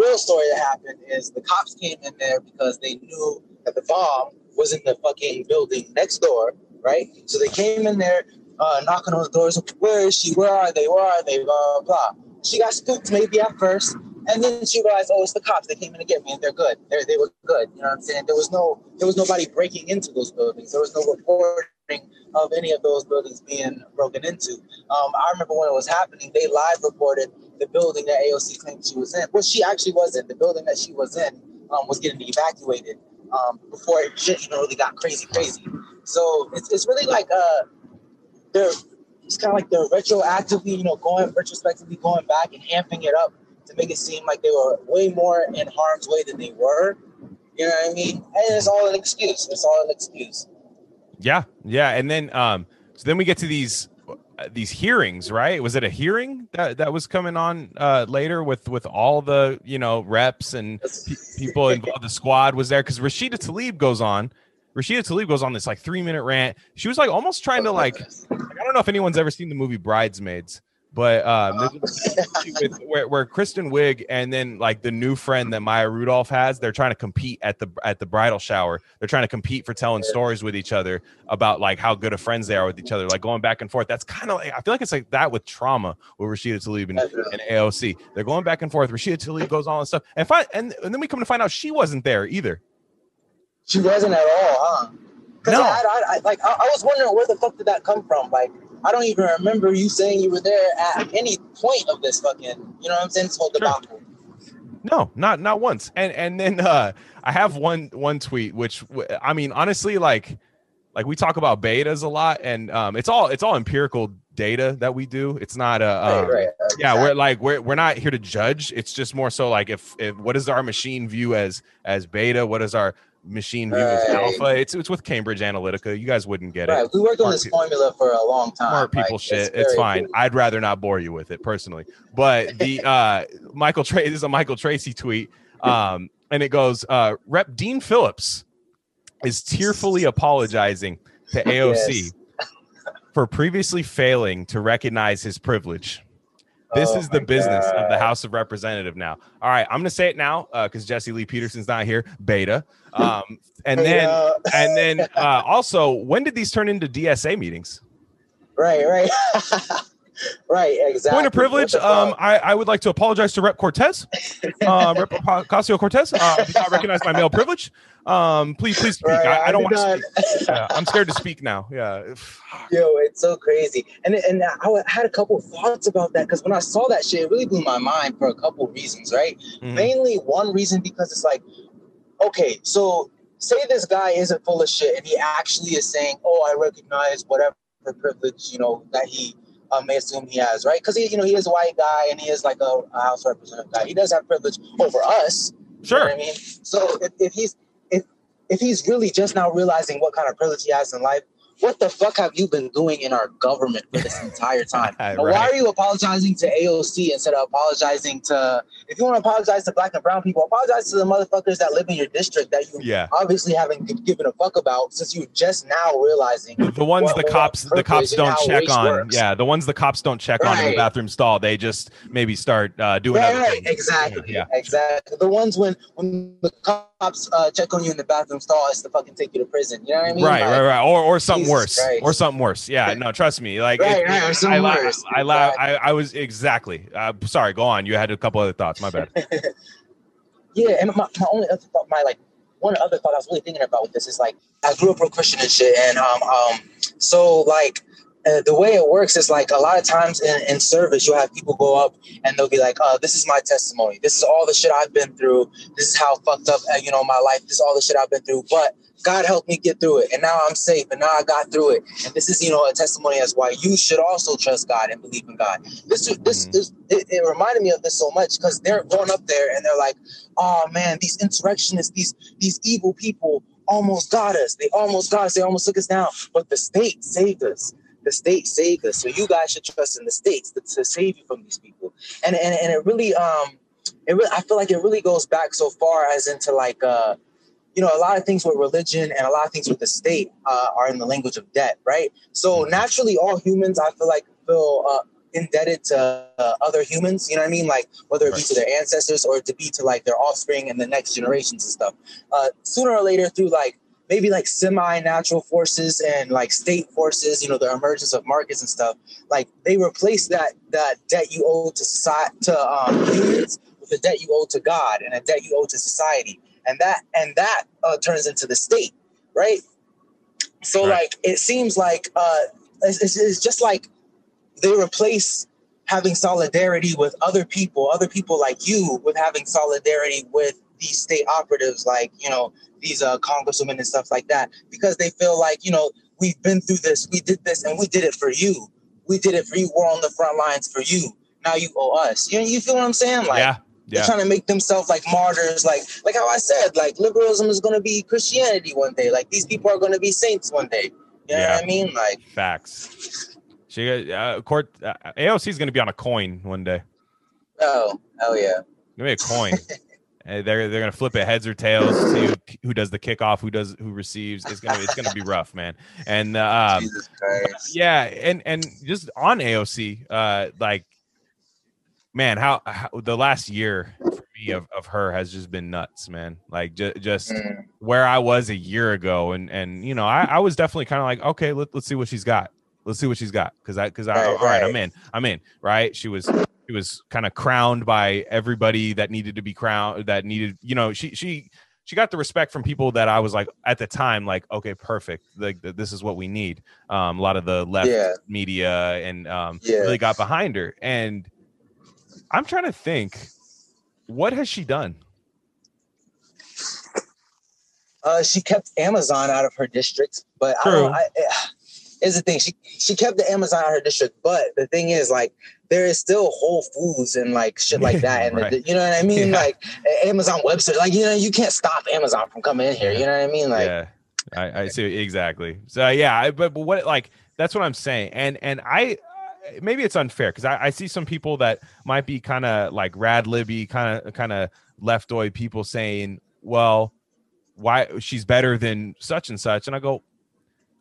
real story that happened is the cops came in there because they knew that the bomb was in the fucking building next door. Right? So they came in there, knocking on the doors. Where is she? Where are they? Blah, blah, blah. She got spooked maybe at first. And then she realized, oh, it's the cops. They came in to get me and they're good. They were good. You know what I'm saying? There was nobody breaking into those buildings. There was no reporting of any of those buildings being broken into. I remember when it was happening, they live reported the building that AOC claimed she was in. Well, she actually wasn't. The building that she was in was getting evacuated before it just really got crazy. So it's really like they're retroactively, retrospectively going back and amping it up to make it seem like they were way more in harm's way than they were. You know what I mean? And it's all an excuse. Yeah. And then so then we get to these hearings, right? Was it a hearing that was coming on later with all the reps and people involved? The squad was there because Rashida Tlaib goes on this 3-minute rant. She was almost trying to I don't know if anyone's ever seen the movie Bridesmaids, but where Kristen Wiig and then the new friend that Maya Rudolph has, they're trying to compete at the bridal shower. They're trying to compete for telling stories with each other about how good of friends they are with each other, going back and forth. That's kind of I feel it's that with Trauma with Rashida Tlaib and AOC. They're going back and forth. Rashida Tlaib goes on and stuff, and then we come to find out she wasn't there either. She wasn't at all, huh? No. I was wondering where the fuck did that come from? I don't even remember you saying you were there at any point of this fucking, this whole debacle. No, not once. And then I have one tweet, which honestly, Like, we talk about betas a lot, and it's all empirical data that we do. It's not a right. Exactly. Yeah. We're not here to judge. It's just more so like if what does our machine view as beta? What does our machine view as alpha? It's with Cambridge Analytica. You guys wouldn't get it. We worked on this formula for a long time. Smart people shit. It's fine. Cool. I'd rather not bore you with it personally. But the this is a Michael Tracy tweet, and it goes, Rep Dean Phillips is tearfully apologizing to AOC for previously failing to recognize his privilege. This is the business of the House of Representatives now. All right, I'm going to say it now because Jesse Lee Peterson's not here. Beta. And then also, when did these turn into DSA meetings? Right. Right, exactly. Point of privilege. I would like to apologize to Rep Cortez, Rep Ocasio-Cortez. I did not recognize my male privilege. Please speak. Right, I don't want to speak. Yeah, I'm scared to speak now. Yeah. Yo, it's so crazy. And I had a couple thoughts about that because when I saw that shit, it really blew my mind for a couple reasons, right? Mm-hmm. Mainly one reason because it's like, okay, so say this guy isn't full of shit and he actually is saying, I recognize whatever privilege, that he may assume he has, right? Because he is a white guy and he is like a House Representative guy. He does have privilege over us. Sure. You know what I mean? So if he's really just now realizing what kind of privilege he has in life, what the fuck have you been doing in our government for this entire time? Right. Why are you apologizing to AOC instead of apologizing to, if you want to apologize to black and brown people, apologize to the motherfuckers that live in your district that you obviously haven't given a fuck about since you just now realizing. The ones the cops don't check on. Works. Yeah, the ones the cops don't check on in the bathroom stall. They just maybe start doing other things. Exactly. Yeah. Exactly. The ones when the cops check on you in the bathroom stall, it's to fucking take you to prison. You know what I mean? Right. Or something worse. Christ. Or something worse. Yeah, no, trust me. Like, worse. I was exactly. Sorry, go on. You had a couple other thoughts. My bad. Yeah, and my only other thought, one other thought I was really thinking about with this is like, I grew up real Christian and shit, and the way it works is like a lot of times in service, you'll have people go up and they'll be like, this is my testimony. This is all the shit I've been through. This is how fucked up, my life. This is all the shit I've been through. But God helped me get through it. And now I'm safe. And now I got through it. And this is, a testimony as why you should also trust God and believe in God. It reminded me of this so much because they're going up there and they're like, oh, man, these insurrectionists, these evil people almost got us. They almost got us. They almost took us down. But the state saved us. The state saved us, so you guys should trust in the states to save you from these people. And it really, I feel like it really goes back so far as into like, a lot of things with religion and a lot of things with the state are in the language of debt, right? So naturally, all humans, I feel like, feel indebted to other humans. You know what I mean? Like whether it be to their ancestors or to be to like their offspring and the next generations and stuff. Sooner or later, through like, maybe like semi-natural forces and like state forces, the emergence of markets and stuff, like they replace that debt you owe to society, to humans, with a debt you owe to God and a debt you owe to society. And that turns into the state. Right. So like, it seems like it's just like they replace having solidarity with other people like you with having solidarity with these state operatives, like, these congresswomen and stuff like that, because they feel like, we've been through this, we did this, and we did it for you. We did it for you. We're on the front lines for you. Now you owe us. You feel what I'm saying? Like, they're trying to make themselves like martyrs. Like how I said, like liberalism is going to be Christianity one day. Like these people are going to be saints one day. You know what I mean? Like facts. She AOC is going to be on a coin one day. Oh yeah. Give me a coin. They're gonna flip it heads or tails, see who does the kickoff, who receives. It's gonna be rough, man. And Jesus Christ. Yeah, and just on AOC, like, man, how the last year for me of her has just been nuts, man. Like just where I was a year ago, and I was definitely kind of like, okay, let's see what she's got. Let's see what she's got, because I'm in. Right? She was kind of crowned by everybody that needed to be crowned, that needed, she got the respect from people that I was like at the time, like, okay, perfect. Like this is what we need. A lot of the left media and really got behind her. And I'm trying to think, what has she done? She kept Amazon out of her district, but is the thing. She kept the Amazon out of her district, but the thing is, like, there is still Whole Foods and like shit like that, and right. You know what I mean? Yeah. Like Amazon website, like, you know, you can't stop Amazon from coming in here. You know what I mean? Like, yeah, I see exactly. So yeah, but what, like, that's what I'm saying, and I. Maybe it's unfair because I see some people that might be kind of like rad libby, kind of leftoid people saying, well, why she's better than such and such. And I go,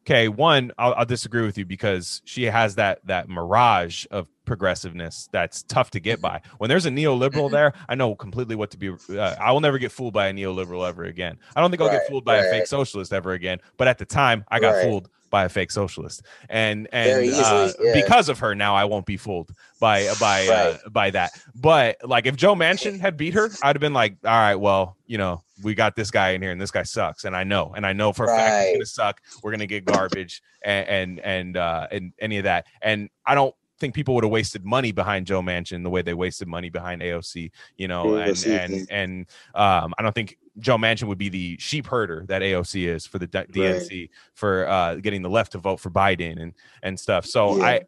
okay, one, I'll disagree with you because she has that mirage of progressiveness that's tough to get by. When there's a neoliberal there, I know completely what to be. I will never get fooled by a neoliberal ever again. I don't think I'll get fooled by a fake socialist ever again. But at the time, I got fooled by a fake socialist, and easily, because of her, now I won't be fooled by by that. But like, if Joe Manchin had beat her, I'd have been like, all right, well, you know, we got this guy in here, and this guy sucks, and I know for a fact he's gonna suck. We're gonna get garbage, and any of that. And I don't think people would have wasted money behind Joe Manchin the way they wasted money behind AOC. You know, and I don't think Joe Manchin would be the sheep herder that AOC is for the DNC for getting the left to vote for Biden and stuff. So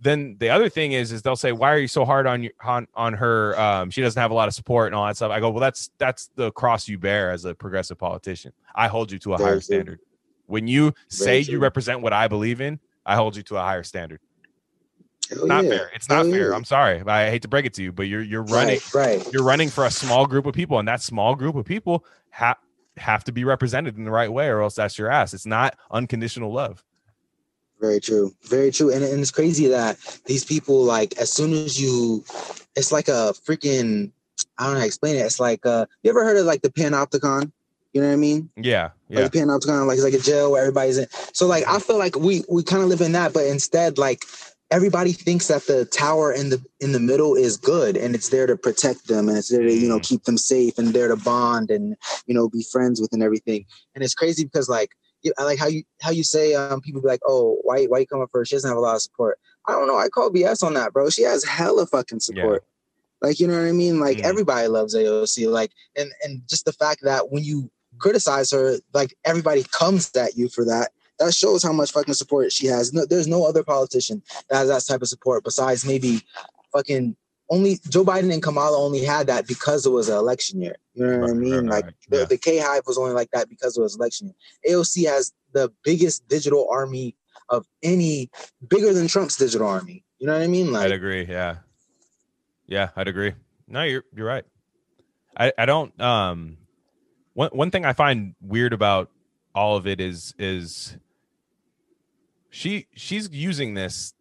then the other thing is they'll say, why are you so hard on her? She doesn't have a lot of support and all that stuff. I go, well, that's the cross you bear as a progressive politician. I hold you to a higher standard. When you say you represent what I believe in, I hold you to a higher standard. It's not fair. It's not fair. I'm sorry. I hate to break it to you, but you're running. You're running for a small group of people, and that small group of people have to be represented in the right way, or else that's your ass. It's not unconditional love. Very true. Very true. And it's crazy that these people, like, as soon as you, it's like a freaking, I don't know how to explain it. It's like, you ever heard of like the panopticon? You know what I mean? Yeah. Like the panopticon, like it's like a jail where everybody's in. So like, I feel like we kind of live in that, but instead, like, everybody thinks that the tower in the middle is good and it's there to protect them and it's there to, you know, keep them safe and there to bond and, you know, be friends with and everything. And it's crazy because like how you say, people be like, oh, why you come up first? She doesn't have a lot of support. I don't know. I call BS on that, bro. She has hella fucking support. Yeah. Like, you know what I mean? Like everybody loves AOC. Like, and just the fact that when you criticize her, like everybody comes at you for that. That shows how much fucking support she has. No, there's no other politician that has that type of support besides maybe fucking only Joe Biden and Kamala only had that because it was an election year. You know what I mean? Like the K-Hive was only like that because it was election year. AOC has the biggest digital army of any, bigger than Trump's digital army. You know what I mean? Like, I'd agree. Yeah, I'd agree. No, you're right. I don't. One thing I find weird about all of it is she's using this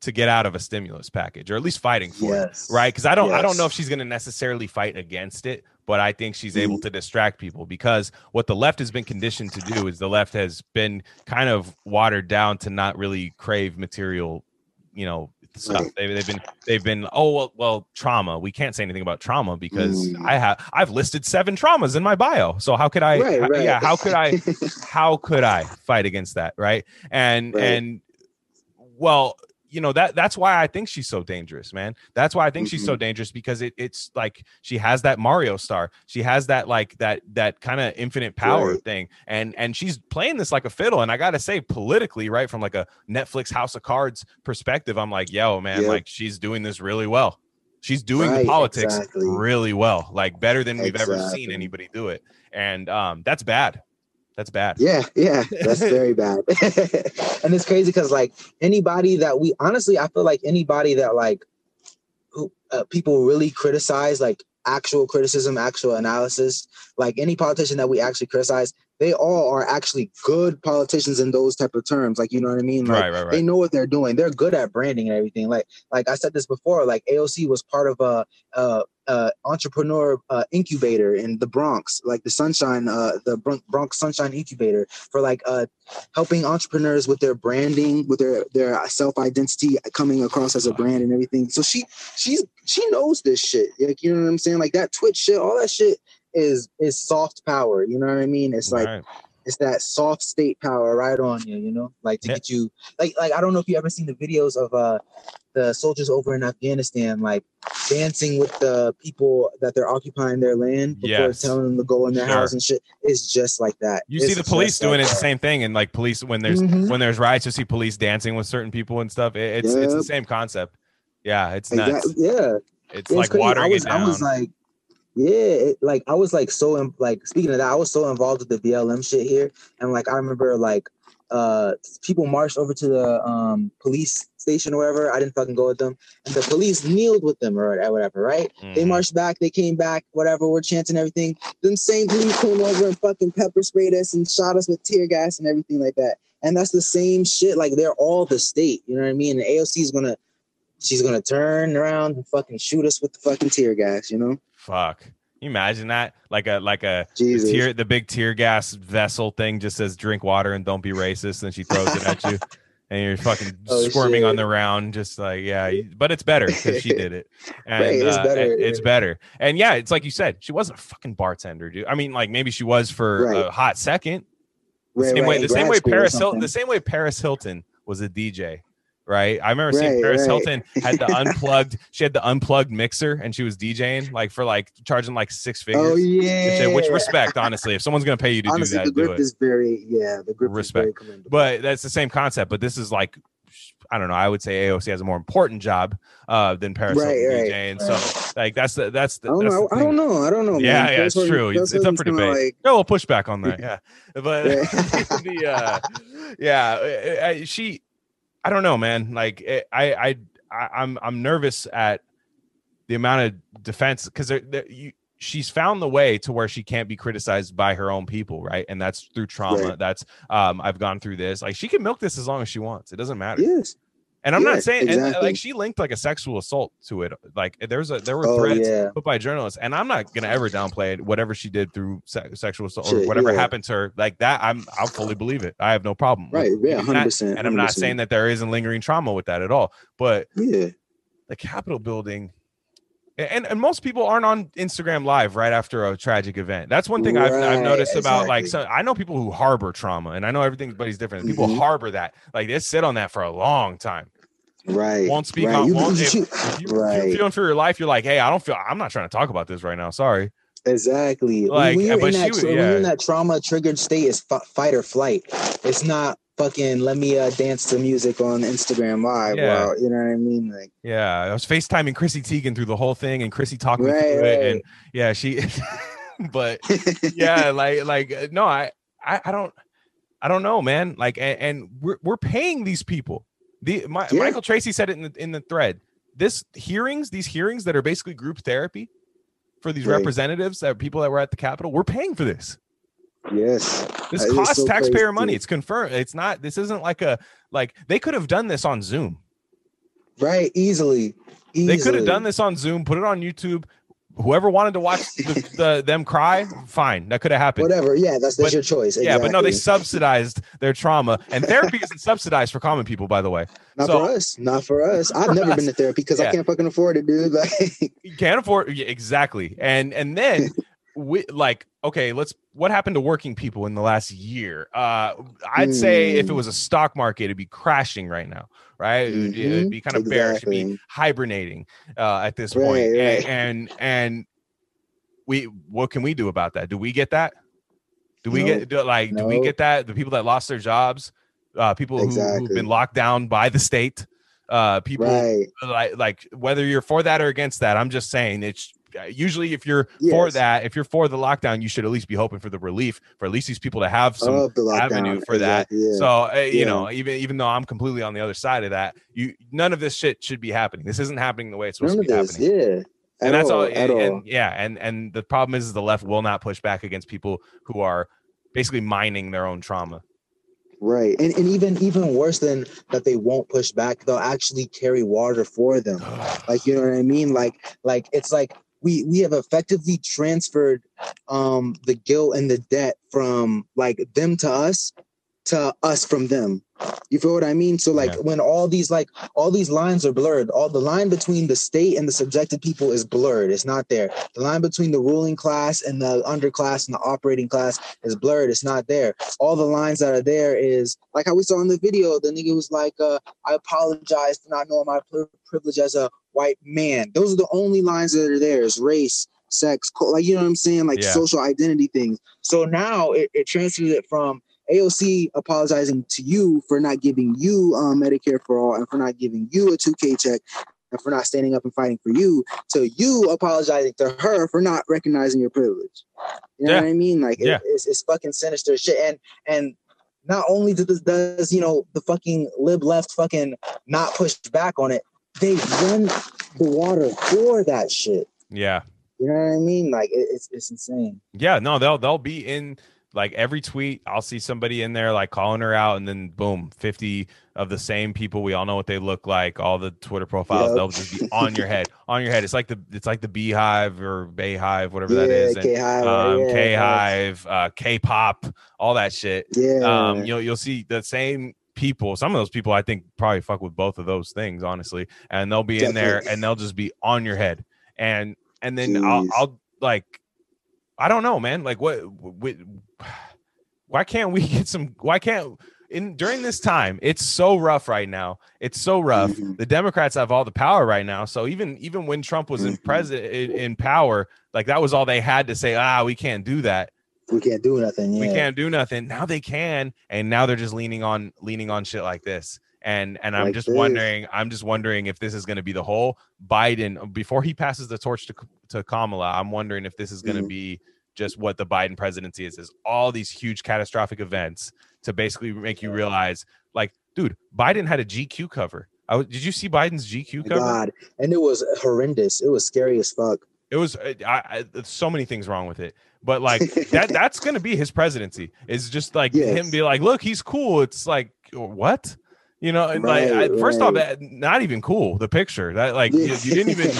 to get out of a stimulus package, or at least fighting for it, right? Because I don't know if she's going to necessarily fight against it, but I think she's able to distract people, because what the left has been conditioned to do is the left has been kind of watered down to not really crave material, you know, stuff. They've been trauma. We can't say anything about trauma because I've listed 7 traumas in my bio. So how could I? How could I fight against that? Right. And well, you know, that's why I think she's so dangerous, man. That's why I think she's so dangerous, because it's like she has that Mario star. She has that like that kind of infinite power thing. And she's playing this like a fiddle. And I got to say, politically, right, from like a Netflix House of Cards perspective, I'm like, yo, man, like she's doing this really well. She's doing the politics really well, like better than we've ever seen anybody do it. And that's bad. That's bad. Yeah. That's very bad. And it's crazy because like anybody that we honestly, I feel like anybody that like who people really criticize, like actual criticism, actual analysis, like any politician that we actually criticize, they all are actually good politicians in those type of terms. Like, you know what I mean? Like, right. They know what they're doing. They're good at branding and everything. Like I said this before, like AOC was part of a entrepreneur incubator in the Bronx, like the Sunshine, the Bronx Sunshine Incubator for like helping entrepreneurs with their branding, with their self-identity, coming across as a brand and everything. So she knows this shit. Like, you know what I'm saying? Like that Twitch shit, all that shit is soft power. You know what I mean? It's like It's that soft state power right on you, you know, like to get you like I don't know if you ever seen the videos of the soldiers over in Afghanistan, like dancing with the people that they're occupying their land before telling them to go in their house and shit. It's just like that. You see the police doing it, the same thing. And like police, when there's when there's riots, you see police dancing with certain people and stuff. It's the same concept. Yeah, it's nuts. It's like crazy. Watering it down. I was like, speaking of that, I was so involved with the BLM shit here, and like I remember like people marched over to the police station or wherever. I didn't fucking go with them, and the police kneeled with them or whatever, right? They marched back, they came back, whatever. We're chanting everything. Them same police came over and fucking pepper sprayed us and shot us with tear gas and everything like that. And that's the same shit. Like they're all the state, you know what I mean? And the AOC is gonna. She's going to turn around and fucking shoot us with the fucking tear gas, you know? Fuck. Can you imagine that? Like a the big tear gas vessel thing just says drink water and don't be racist. And she throws it at you and you're fucking squirming on the round. Just like, but it's better because she did it. And it's better. It's better. And yeah, it's like you said, she wasn't a fucking bartender, dude. I mean, like maybe she was for a hot second. The same way Paris Hilton was a DJ. Right, I remember seeing Paris Hilton had the unplugged. She had the unplugged mixer, and she was DJing for charging like $6 figures. Oh yeah, which respect, honestly. If someone's gonna pay you to do that, the grip is very the grip respect. Is very but that's the same concept. But this is like, I don't know. I would say AOC has a more important job than Paris Hilton DJing. So like that's the. I don't know. Yeah, man. It's true. It's up for debate. No, we'll push back on that. Yeah, but she. I don't know, man. Like I'm nervous at the amount of defense because she's found the way to where she can't be criticized by her own people, right? And that's through trauma. Right. That's I've gone through this. Like she can milk this as long as she wants. It doesn't matter. Yes. And I'm not saying and, like she linked like a sexual assault to it. Like there were threats put by journalists, and I'm not gonna ever downplay it. Whatever she did through sexual assault or whatever happened to her, like that, I'll fully believe it. I have no problem. Right? Yeah, 100%. And I'm not saying that there isn't lingering trauma with that at all. But the Capitol building, and most people aren't on Instagram Live right after a tragic event. That's one thing I've noticed about like I know people who harbor trauma, and I know everybody's different. People harbor that, like they sit on that for a long time. Right. Won't speak out. If you're feeling for your life, you're like, hey, I'm not trying to talk about this right now. Sorry. Exactly. Like, when you're in that trauma triggered state, it's fight or flight. It's not fucking let me dance to music on Instagram Live. Yeah. Wow, you know what I mean? Like, yeah, I was FaceTiming Chrissy Teigen through the whole thing, and Chrissy talked me through it, and she. But yeah, like no, I don't know, man. Like, and we're paying these people. Michael Tracy said it in the thread. These hearings that are basically group therapy for these representatives, that people that were at the Capitol, we're paying for this. Yes, this costs taxpayer money. It's confirmed. It's not. This isn't like they could have done this on Zoom, right? Easily. They could have done this on Zoom. Put it on YouTube. Whoever wanted to watch them cry, fine, that could have happened. Whatever, that's your choice. Exactly. Yeah, but no, they subsidized their trauma, and therapy isn't subsidized for common people, by the way. Not for us. I've never been to therapy because I can't fucking afford it, dude. Like, you can't afford exactly, and then. What happened to working people in the last year? I'd say if it was a stock market, it'd be crashing right now, right? Mm-hmm. It'd be kind of bearish, it'd be hibernating at this point. Right. And what can we do about that? Do we get that? Do we get that? The people that lost their jobs, people who've been locked down by the state, people like whether you're for that or against that, I'm just saying it's. Usually if you're for that, if you're for the lockdown, you should at least be hoping for the relief for at least these people to have some avenue for that. Yeah. So, you know, even though I'm completely on the other side of that, none of this shit should be happening. This isn't happening the way it's supposed to be happening. Yeah. And that's all. And the problem is the left will not push back against people who are basically mining their own trauma. Right. And even worse than that, they won't push back. They'll actually carry water for them. Like, you know what I mean? Like it's like, we have effectively transferred the guilt and the debt from like them to us to us from them. You feel what I mean? So like when all these lines are blurred, all the line between the state and the subjected people is blurred. It's not there. The line between the ruling class and the underclass and the operating class is blurred. It's not there. All the lines that are there is like how we saw in the video, the nigga was like, I apologize for not knowing my privilege as a white man. Those are the only lines that are there, is race, sex, like, you know what I'm saying? Like social identity things. So now it transfers it from AOC apologizing to you for not giving you Medicare for all and for not giving you a 2K check and for not standing up and fighting for you, to you apologizing to her for not recognizing your privilege. You know what I mean? Like it's fucking sinister shit. And not only does you know, the fucking lib left fucking not push back on it, they run the water for that shit. Yeah. You know what I mean? Like it's insane. Yeah, no, they'll be in like every tweet. I'll see somebody in there like calling her out, and then boom, 50 of the same people. We all know what they look like. All the Twitter profiles, they'll just be on your head, on your head. It's like the Beehive or Bayhive, whatever that is. And, K-Hive, K-pop, all that shit. Yeah. You'll see the same people. Some of those people I think probably fuck with both of those things, honestly. And they'll be in there and they'll just be on your head. And then I'll like, I don't know, man. Like, why can't we get some? Why can't during this time? It's so rough right now. It's so rough. Mm-hmm. The Democrats have all the power right now. So even when Trump was in in power, like that was all they had to say. We can't do that. We can't do nothing. Yeah. We can't do nothing. Now they can, and now they're just leaning on shit like this. And I'm like just wondering, if this is going to be the whole Biden before he passes the torch to Kamala. I'm wondering if this is going to be just what the Biden presidency is all these huge catastrophic events to basically make you realize, like, dude, Biden had a GQ cover. Did you see Biden's GQ cover? God, and it was horrendous. It was scary as fuck. It was so many things wrong with it, but like that's going to be his presidency. It's just like him be like, look, he's cool. It's like, what? You know, first off, not even cool. The picture that like you didn't even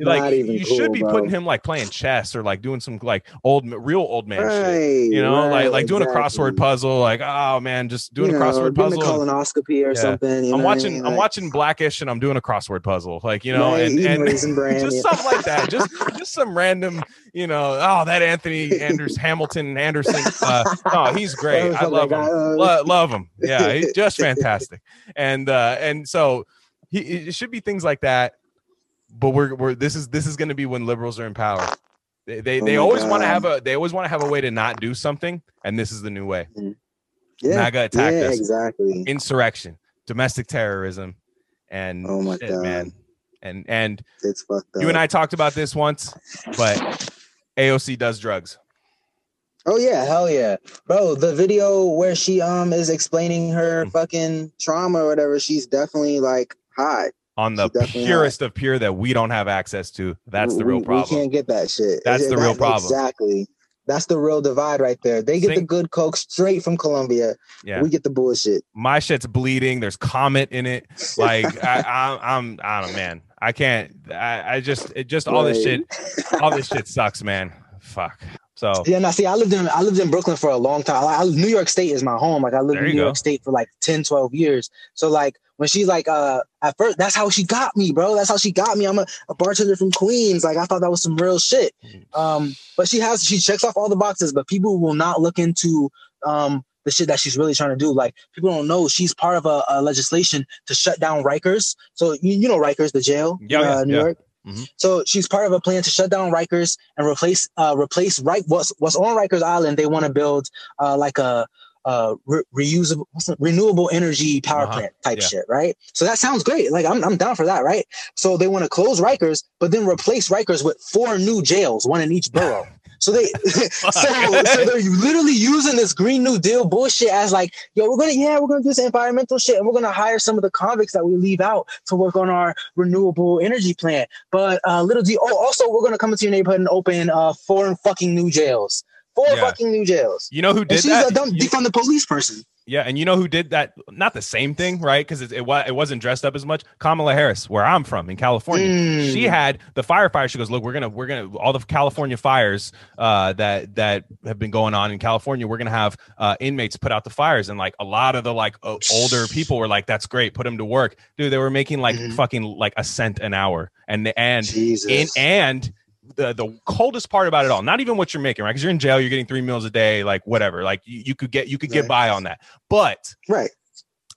like. Even you should be putting him like playing chess or like doing some like real old man shit. You know, like doing a crossword puzzle. Like, oh man, just doing a crossword puzzle. Colonoscopy or something. I'm watching Blackish and I'm doing a crossword puzzle. Like, you know, and brand, just something like that. Just some random. You know, that Anthony Anderson. No, he's great. I love him. Love him. Yeah, he's just fantastic. And so it should be things like that. But this is going to be when liberals are in power. They always want to have a way to not do something, and this is the new way. Mm-hmm. Yeah, MAGA attack us. Exactly. Insurrection, domestic terrorism, and oh my God, man. And it's fucked up. You and I talked about this once, but AOC does drugs. Oh yeah, hell yeah, bro. The video where she is explaining her fucking trauma or whatever, she's definitely like high on the purest of pure that we don't have access to. That's the real problem. We can't get that shit. That's the real problem. Exactly. That's the real divide right there. They get the good coke straight from Colombia. Yeah. We get the bullshit. My shit's bleeding. There's Comet in it. Like I don't, man. I can't. I just all this shit. All this shit sucks, man. Fuck. So yeah, now see, I lived in Brooklyn for a long time. New York State is my home. Like I lived in New York State for like 10, 12 years. So like when she's like, at first, that's how she got me, bro. That's how she got me. I'm a bartender from Queens. Like I thought that was some real shit. But she checks off all the boxes, but people will not look into the shit that she's really trying to do. Like people don't know she's part of a legislation to shut down Rikers. So you know Rikers, the jail, New York. Mm-hmm. So she's part of a plan to shut down Rikers and replace what's on Rikers Island. They want to build like a reusable, renewable energy power plant type shit, right? So that sounds great. Like I'm down for that, right? So they want to close Rikers, but then replace Rikers with 4 new jails, one in each borough. So they, so they're literally using this Green New Deal bullshit as like, yo, we're gonna do this environmental shit, and we're gonna hire some of the convicts that we leave out to work on our renewable energy plant. But little D, also we're gonna come into your neighborhood and open 4 fucking new jails. Four fucking new jails. You know who did that? She's a dumb defund the police person. Yeah, and you know who did that? Not the same thing, right? Because it wasn't dressed up as much. Kamala Harris, where I'm from in California, she had the fire. She goes, look, we're gonna all the California fires that have been going on in California. We're gonna have inmates put out the fires, and like a lot of the like older people were like, that's great, put them to work, dude. They were making like fucking like $0.01 an hour, and The coldest part about it all, not even what you're making, right? Because you're in jail, you're getting 3 meals a day, like whatever. Like you could get by on that, but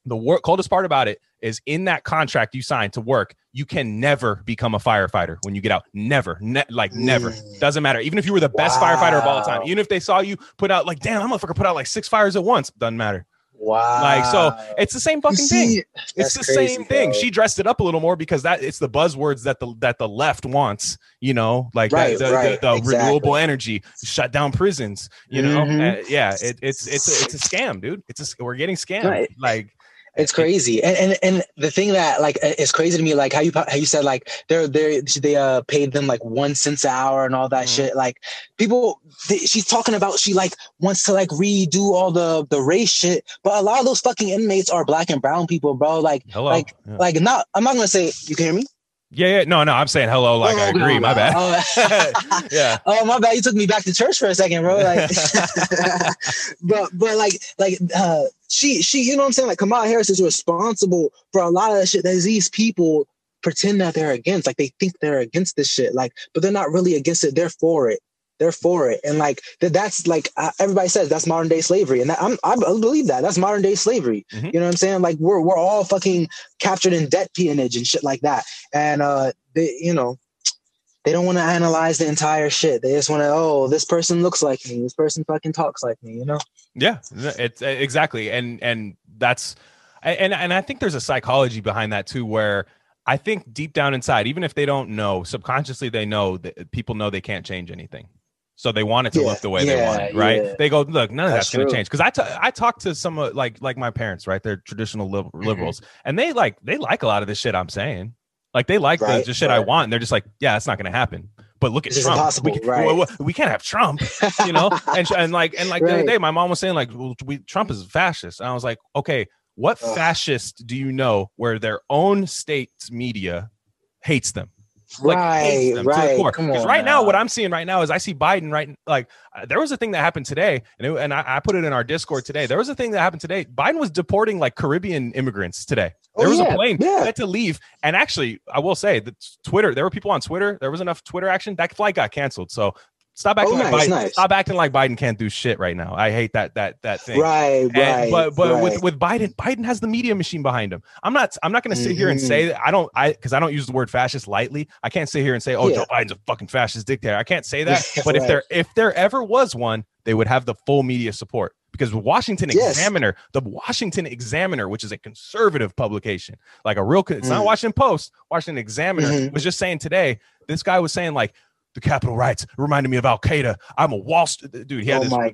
the coldest part about it is in that contract you signed to work, you can never become a firefighter when you get out. Never. Doesn't matter. Even if you were the best firefighter of all time, even if they saw you put out like, damn, I'm gonna fucking put out like 6 fires at once. Doesn't matter. Wow. Like, so it's the same fucking thing. It's the same thing. She dressed it up a little more because it's the buzzwords that the left wants, you know, like the renewable energy, shut down prisons, you know? It's a scam, dude. We're getting scammed. Right. Like, it's crazy. And the thing that like, it's crazy to me, like how you said, like they paid them like 1 cent an hour and all that shit. Like people, she's talking about, she like wants to like redo all the race shit, but a lot of those fucking inmates are black and brown people, bro. Like, hello. Like not, I'm not going to say, you can hear me? Yeah. No, I'm saying hello. Like, I agree. My bad. Oh, yeah. Oh, my bad. You took me back to church for a second, bro. Like, but like, she, you know what I'm saying? Like, Kamala Harris is responsible for a lot of that shit that these people pretend that they're against. Like, they think they're against this shit. Like, but they're not really against it. They're for it. And like, that's like, everybody says that's modern day slavery. And that, I believe that that's modern day slavery. Mm-hmm. You know what I'm saying? Like we're all fucking captured in debt peonage and shit like that. And, they don't want to analyze the entire shit. They just want to, this person looks like me. This person fucking talks like me, you know? Yeah, it's exactly. And that's, and I think there's a psychology behind that too, where I think deep down inside, even if they don't know, subconsciously, they know that people know they can't change anything. So they want it to look the way they want it, right? Yeah. They go, look, none of that's going to change. Because I talked to some like my parents, right? They're traditional liberals, and they like a lot of the shit I'm saying. Like they like the shit I want, and they're just like, yeah, it's not going to happen. But look at Trump. We can't have Trump, you know. and like the other day, my mom was saying like, well, Trump is a fascist, and I was like, okay, what fascist do you know where their own state's media hates them? Like, because right now what I'm seeing right now is I see Biden there was a thing that happened today, and I put it in our Discord today. There was a thing that happened today. Biden was deporting like Caribbean immigrants today. There was a plane that had to leave, and actually I will say that Twitter, there were people on Twitter. There was enough Twitter action that flight got canceled. So stop acting like Biden. Nice. Stop acting like Biden can't do shit right now. I hate that thing. But with Biden has the media machine behind him. I'm not going to sit here and say that because I don't use the word fascist lightly. I can't sit here and say, Joe Biden's a fucking fascist dictator. I can't say that. But if there ever was one, they would have the full media support. Because the Washington Examiner, which is a conservative publication, like a real, it's not Washington Post. Washington Examiner was just saying today. This guy was saying like, the Capitol riots reminded me of Al Qaeda. I'm a Wall Street dude. He had he had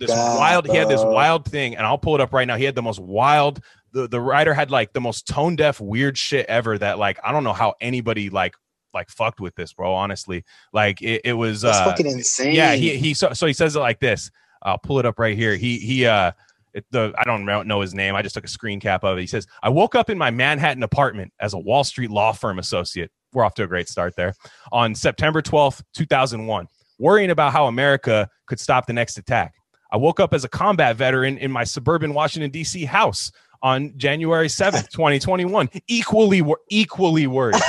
this wild thing, and I'll pull it up right now. He had the most wild. The writer had like the most tone deaf, weird shit ever. That like I don't know how anybody like fucked with this, bro. Honestly, like it was fucking insane. Yeah, he says it like this. I'll pull it up right here. I don't know his name. I just took a screen cap of it. He says, "I woke up in my Manhattan apartment as a Wall Street law firm associate." We're off to a great start there. On September 12th, 2001, worrying about how America could stop the next attack. I woke up as a combat veteran in my suburban Washington, D.C. house on January 7th, 2021. Equally worried. Equally worried,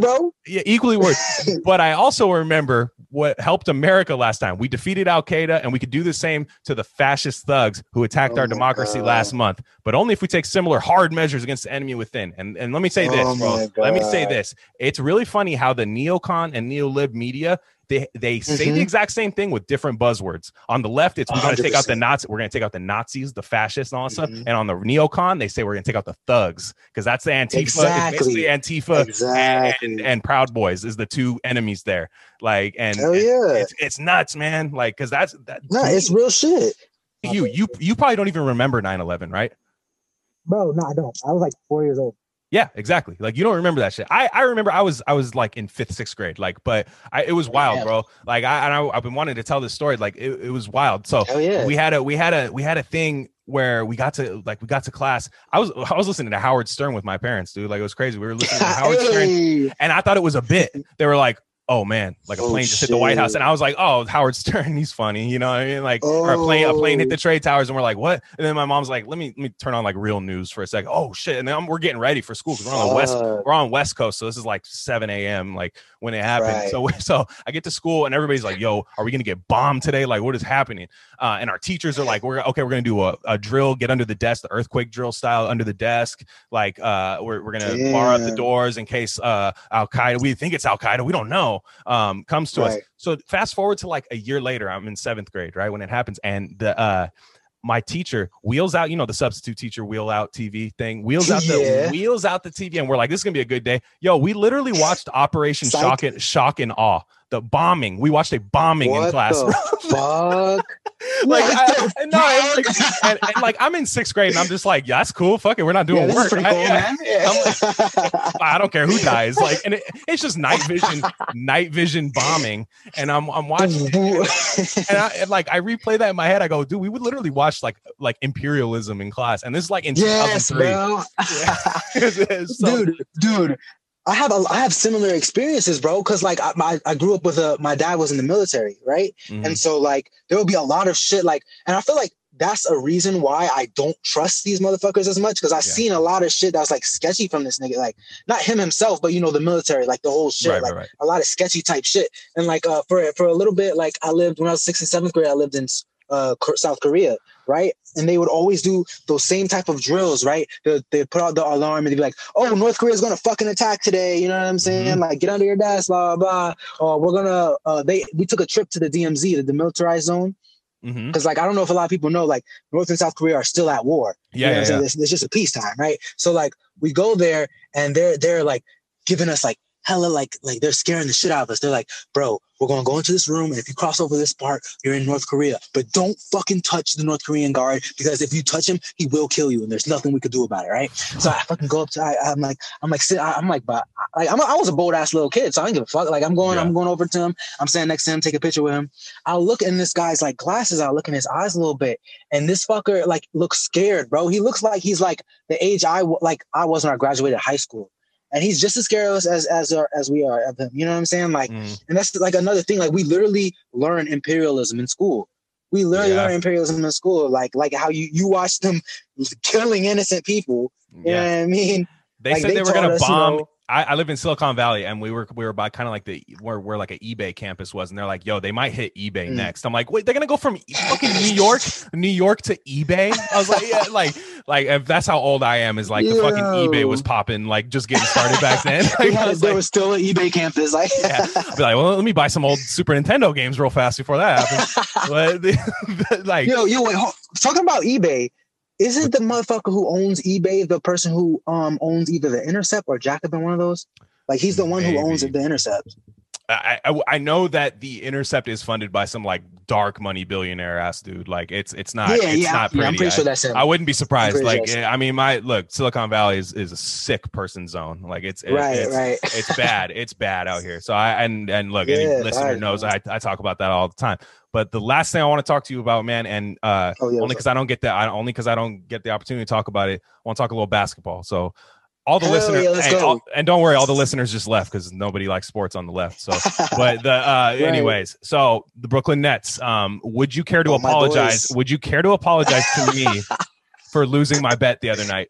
bro? Yeah, equally worried. But I also remember what helped America last time. We defeated Al Qaeda, and we could do the same to the fascist thugs who attacked our democracy last month, but only if we take similar hard measures against the enemy within. And let me say this, bro. Let me say this. It's really funny how the neocon and neolib media, they say the exact same thing with different buzzwords. On the left, it's we're going to take out the Nazis. We're going to take out the Nazis, the fascists, and all that stuff. And on the neocon, they say we're going to take out the thugs because that's the Antifa. Exactly. It's basically Antifa and Proud Boys is the two enemies there. Like, and it's nuts, man. Like, because it's real shit. You probably don't even remember 9/11, right? Bro, no, I don't. I was like 4 years old. Yeah, exactly. Like, you don't remember that shit. I remember I was like in fifth, sixth grade, like, but it was wild, bro. Like, I've been wanting to tell this story. Like, it was wild. So we had a thing where we got to class. I was listening to Howard Stern with my parents, dude. Like, it was crazy. We were listening to Howard Stern, and I thought it was a bit. They were like, oh man, like a plane just hit the White House. And I was like, oh, Howard Stern, he's funny. You know what I mean? Like, or a plane hit the trade towers, and we're like, what? And then my mom's like, let me turn on like real news for a second. Oh shit. And then we're getting ready for school, cause we're on the West Coast. So this is like 7 a.m. like when it happened. Right. So I get to school and everybody's like, yo, are we going to get bombed today? Like, what is happening? And our teachers are like, we're going to do a drill, get under the desk, the earthquake drill style under the desk. Like, we're going to bar up the doors in case, Al-Qaeda, we think it's Al-Qaeda. We don't know. Comes to us. So fast forward to like a year later, I'm in seventh grade, right, when it happens, and the my teacher wheels out, you know, the substitute teacher wheels out the TV, and we're like, this is gonna be a good day. Yo, we literally watched Operation Shock and Awe, the bombing. We watched a bombing in class. Fuck. Like, I'm in sixth grade and I'm just like, yeah, that's cool. Fuck it, we're not doing work. I don't care who dies. Like, and it's just night vision bombing, and I'm watching, and I replay that in my head. I go, dude, we would literally watch like imperialism in class, and this is like in 2003. Bro. Yeah. So, dude. I have similar experiences, bro. Cause like I grew up with my dad was in the military. Right. Mm-hmm. And so like, there would be a lot of shit. Like, and I feel like that's a reason why I don't trust these motherfuckers as much. Cause I've seen a lot of shit that was like sketchy from this nigga, like not him himself, but you know, the military, like the whole shit, right. A lot of sketchy type shit. And like, for a little bit, like I lived when I was 6th and 7th grade, I lived in South Korea. Right. And they would always do those same type of drills. Right. They put out the alarm and they'd be like, oh, North Korea is going to fucking attack today. You know what I'm saying? Mm-hmm. Like, get under your desk, blah, blah, blah. Or we're going to we took a trip to the DMZ, the demilitarized zone. Because like, I don't know if a lot of people know, like North and South Korea are still at war. Yeah. You know what I'm saying? It's just a peacetime. Right. So like we go there and they're like giving us like hella like they're scaring the shit out of us. They're like, bro, we're going to go into this room, and if you cross over this part, you're in North Korea. But don't fucking touch the North Korean guard, because if you touch him, he will kill you, and there's nothing we could do about it, right? So I fucking go up to, I was a bold ass little kid, so I didn't give a fuck. Like I'm going over to him. I'm standing next to him, take a picture with him. I look in this guy's like glasses. I look in his eyes a little bit, and this fucker like looks scared, bro. He looks like he's like the age I was when I graduated high school. And he's just as scared as we are of him. You know what I'm saying? Like, and that's like another thing. Like, we literally learn imperialism in school. We literally learn imperialism in school. Like how you watch them killing innocent people. You know what I mean? They said they were gonna bomb. You know, I live in Silicon Valley, and we were by kind of like where like an eBay campus was, and they're like, "Yo, they might hit eBay next." I'm like, "Wait, they're gonna go from fucking New York to eBay?" I was like, "Yeah, like if that's how old I am, is like the fucking eBay was popping, like just getting started back then." Like, there was still an eBay campus. Like, I'd be like, "Well, let me buy some old Super Nintendo games real fast before that happens." But, like, yo, wait, talking about eBay. Isn't the motherfucker who owns eBay the person who owns either The Intercept or Jacobin, one of those? Like, he's the one who owns The Intercept. I know that The Intercept is funded by some like dark money billionaire ass dude. Like it's not pretty. Yeah, I'm pretty sure that's him. I wouldn't be surprised. Like, I mean, Silicon Valley is a sick person zone. Like it's bad. It's bad out here. So any listener knows I talk about that all the time. But the last thing I want to talk to you about, man, and only because I don't get the opportunity to talk about it, I want to talk a little basketball. So all the listeners, and don't worry, all the listeners just left because nobody likes sports on the left. So, but anyways, so the Brooklyn Nets. Would you care to apologize? Would you care to apologize to me for losing my bet the other night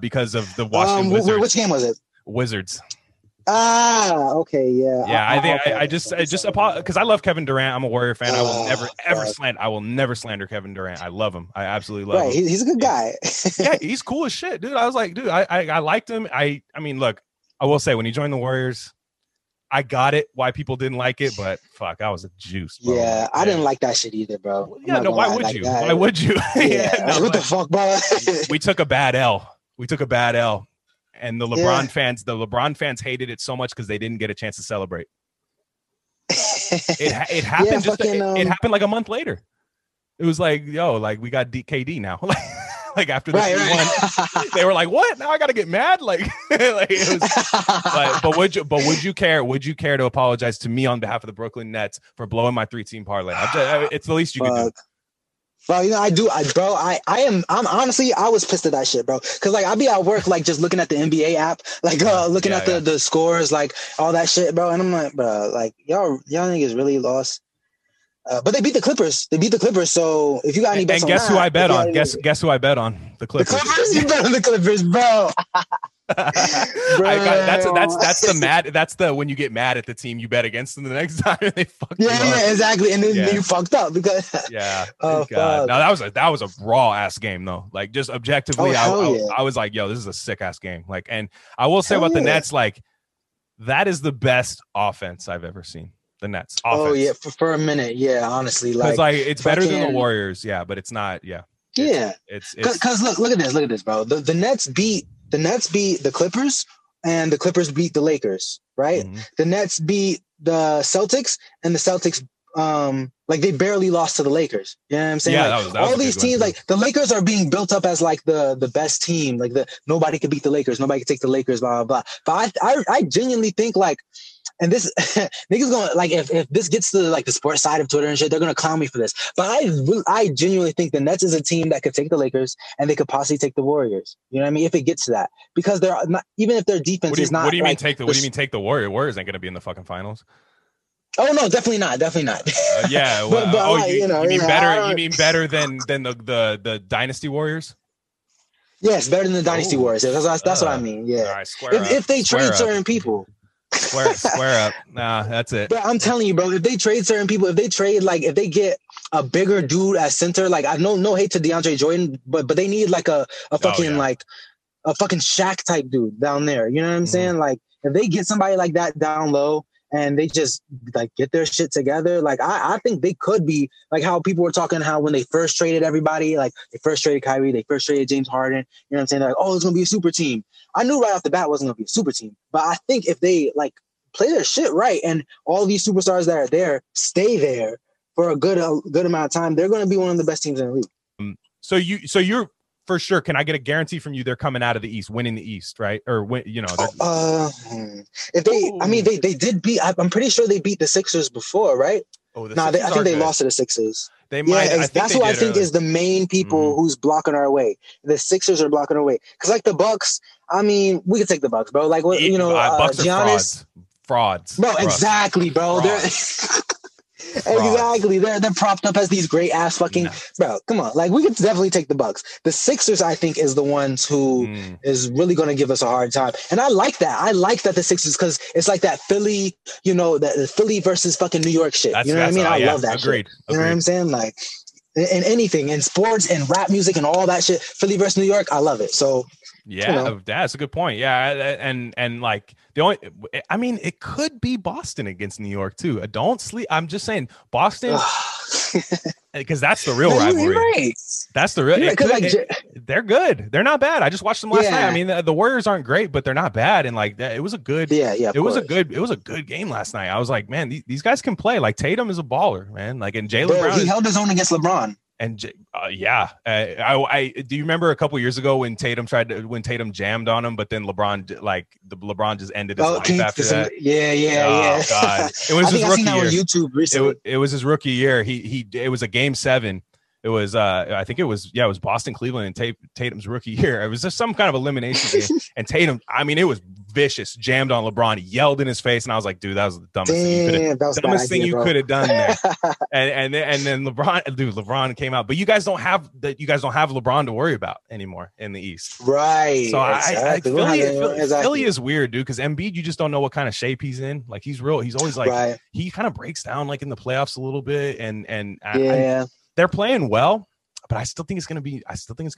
because of the Washington Wizards? Which game was it? Wizards. Okay, yeah. Yeah, because I love Kevin Durant. I'm a Warrior fan. I will never slander Kevin Durant. I love him. I absolutely love him. He's a good guy. Yeah, he's cool as shit, dude. I was like, dude, I liked him. I mean, look, I will say when he joined the Warriors, I got it why people didn't like it, but fuck, I was a juice, bro. Yeah, I didn't like that shit either, bro. I'm why would you? Yeah, no, what the fuck, bro? We took a bad L. And the LeBron fans, hated it so much because they didn't get a chance to celebrate. It happened. It happened like a month later. It was like, yo, like we got KD now. Like after this one, they were like, "What? Now I got to get mad?" Like, but would you care? Would you care to apologize to me on behalf of the Brooklyn Nets for blowing my 3-team parlay? It's the least you can do. Well, you know, I was pissed at that shit, bro. Cause like, I be at work, like just looking at the NBA app, like looking at the scores, like all that shit, bro. And I'm like, bro, like y'all niggas really lost. But they beat the Clippers. So if you got any bets on that, guess who I bet on? The Clippers. The Clippers? You bet on the Clippers, bro. That's when you get mad at the team you bet against them the next time and they fucked up. Yeah, exactly. And then you fucked up because God. No, that was a raw ass game though. Like just objectively, I was like, yo, this is a sick ass game. Like, and I will say about the Nets, like that is the best offense I've ever seen. The Nets offense. Oh yeah, for a minute, yeah. Honestly, like it's better than the Warriors, yeah, but it's not, yeah. Yeah, it's because look at this, bro. The Nets beat the Clippers, and the Clippers beat the Lakers, right? Mm-hmm. The Nets beat the Celtics, and the Celtics like they barely lost to the Lakers. You know what I'm saying? Yeah, like, that was all these teams, like the Lakers are being built up as like the best team. Like nobody could beat the Lakers, nobody could take the Lakers, blah blah blah. But I genuinely think like. And this niggas gonna like if this gets to like the sports side of Twitter and shit, they're gonna clown me for this. But I genuinely think the Nets is a team that could take the Lakers and they could possibly take the Warriors. You know what I mean? If it gets to that, because they're not, even if their defense is not. What do you mean take the Warriors? Warriors ain't gonna be in the fucking finals. Oh no, definitely not. Yeah, well, you mean better than the Dynasty Warriors? Yes, better than the Dynasty Warriors. That's what I mean. Yeah, right, if they trade certain people. Square up. Nah, that's it. But I'm telling you, bro, if they trade certain people, if they get a bigger dude at center, like I know, no hate to DeAndre Jordan, but they need like a fucking Shaq type dude down there. You know what I'm saying? Like if they get somebody like that down low and they just like get their shit together, like I think they could be like how people were talking how when they first traded everybody, like they first traded Kyrie, they first traded James Harden. You know what I'm saying? They're like, oh, it's gonna be a super team. I knew right off the bat it wasn't going to be a super team, but I think if they like play their shit right and all these superstars that are there stay there for a good amount of time, they're going to be one of the best teams in the league. So you're for sure. Can I get a guarantee from you? They're coming out of the East, winning the East, right? Or when you know, they did beat. I'm pretty sure they beat the Sixers before, right? Oh, I think they lost to the Sixers. They might. Yeah, that's what I think is the main people who's blocking our way. The Sixers are blocking our way because, like the Bucks. I mean, we could take the Bucks, bro. Like what you know, Bucks are Giannis, frauds. No, exactly, bro. Frauds. Exactly. They're propped up as these great ass fucking bro. Come on, like we could definitely take the Bucks. The Sixers, I think, is the ones who is really going to give us a hard time, and I like that. I like that the Sixers because it's like that Philly, you know, the Philly versus fucking New York shit. You know what I mean? I love that. Agreed. You know what I'm saying? Like, in anything, in sports, and rap music, and all that shit. Philly versus New York, I love it. So. Yeah, you know. That's a good point. Yeah, and like the only, I mean, it could be Boston against New York too. Don't sleep. I'm just saying Boston, because that's the real rivalry. You're right. That's the real. Yeah, they're good. They're not bad. I just watched them last night. I mean, the Warriors aren't great, but they're not bad. And like that, it was a good. Yeah. It was a good game last night. I was like, man, these guys can play. Like Tatum is a baller, man. Like and Jaylen Brown. He held his own against LeBron. And do you remember a couple years ago when Tatum jammed on him, but then LeBron just ended his life after that? Yeah. God. It was his rookie year. On YouTube recently. It was his rookie year. It was a game 7. It was I think it was Boston, Cleveland, and Tatum's rookie year. It was just some kind of elimination game. And Tatum, I mean, it was vicious, jammed on LeBron, yelled in his face, and I was like, dude, that was the dumbest thing you could have done there. and then LeBron came out, but you guys don't have LeBron to worry about anymore in the East, right? So exactly. Philly is weird, dude, because Embiid, you just don't know what kind of shape he's in. Like he's real, he's always like he kind of breaks down like in the playoffs a little bit, and they're playing well. But I still think it's gonna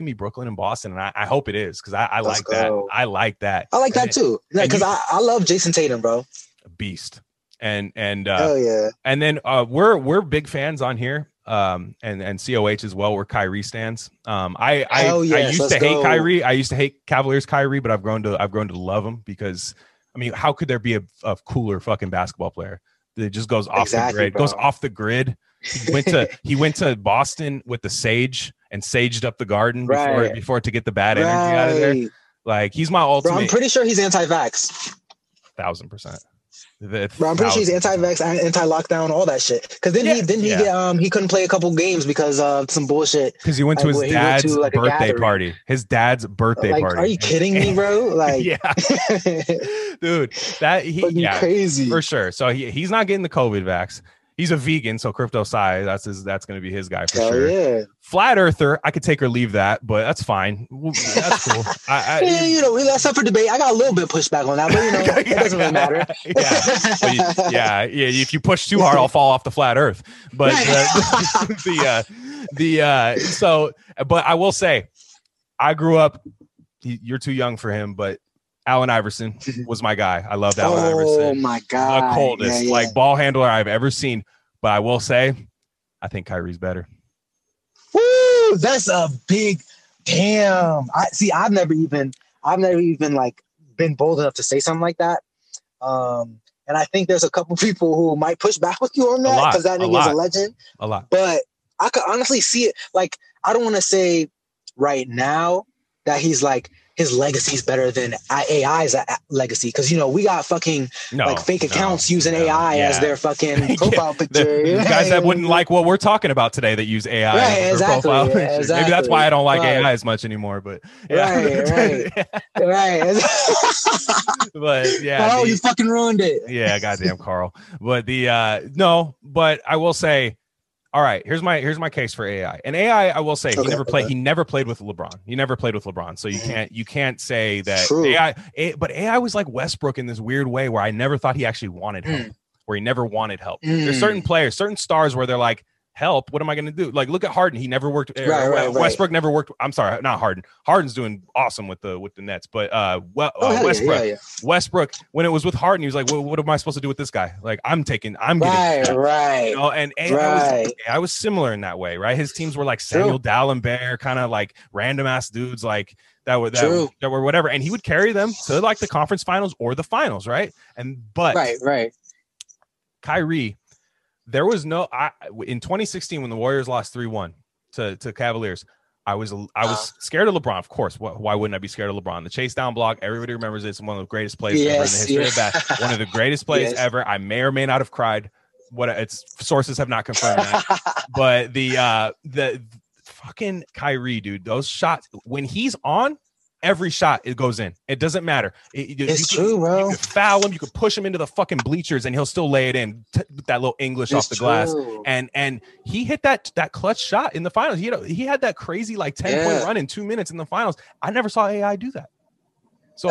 be Brooklyn and Boston, and I hope it is because I like that. I like that too. Because I love Jason Tatum, bro. A beast, and hell yeah. And then we're big fans on here, and COH as well, where Kyrie stands. I used to hate Kyrie. I used to hate Cavaliers Kyrie, but I've grown to love him because I mean, how could there be a cooler fucking basketball player that just goes off the grid? He went to Boston with the sage and saged up the garden before to get the bad energy out of there. Like, he's my ultimate. Bro, I'm pretty sure he's anti-vax. 1,000%. Bro, I'm pretty sure he's anti-vax, anti-lockdown, all that shit. Because he couldn't play a couple games because of some bullshit. Because he went to his dad's birthday party. Are you kidding me, bro? Like, yeah, dude, crazy for sure. So he's not getting the COVID vax. He's a vegan, so CryptoSci, that's going to be his guy for sure. Yeah. Flat Earther, I could take or leave that, but that's fine. That's cool. That's up for debate. I got a little bit pushback on that, but it doesn't really matter. If you push too hard, I'll fall off the flat Earth. But but I will say, I grew up. You're too young for him, but Allen Iverson was my guy. I loved Allen Iverson. Oh, my God. The coldest, ball handler I've ever seen. But I will say, I think Kyrie's better. Woo! That's a big damn. I've never even been bold enough to say something like that. And I think there's a couple people who might push back with you on that because that nigga's a legend. A lot. But I could honestly see it. Like, I don't want to say right now that he's like, his legacy is better than AI's legacy. Because, we got fucking fake accounts using AI as their fucking profile picture. The guys that wouldn't like what we're talking about today that use AI as their profile picture. Exactly. Maybe that's why I don't like AI as much anymore. But But Carl, you fucking ruined it. Yeah, goddamn Carl. But but I will say, all right, here's my case for AI. And AI, I will say, he never played with LeBron. He never played with LeBron. So you can't say that AI was like Westbrook in this weird way where I never thought he actually wanted help, where he never wanted help. There's certain players, certain stars where they're like, help, what am I going to do? Like, look at Harden. He never worked. Westbrook never worked. I'm sorry, not Harden. Harden's doing awesome with the Nets. But Westbrook, Westbrook, when it was with Harden, he was like, well, what am I supposed to do with this guy? Like, I'm getting. I was similar in that way, right? His teams were like Samuel Dallenberg, kind of like random ass dudes like that were whatever. And he would carry them to like the conference finals or the finals, right? Kyrie. There was in 2016 when the Warriors lost 3-1 to Cavaliers. I was scared of LeBron, of course. Why wouldn't I be scared of LeBron? The chase down block, everybody remembers it. It's one of the greatest plays ever in the history of that. One of the greatest plays ever. I may or may not have cried. Sources have not confirmed that. But the fucking Kyrie, dude, those shots when he's on. Every shot, it goes in. It doesn't matter. It's true, bro. You could foul him. You could push him into the fucking bleachers, and he'll still lay it in with that little English off the glass. And he hit that clutch shot in the finals. He had that crazy like 10-point run in 2 minutes in the finals. I never saw AI do that. So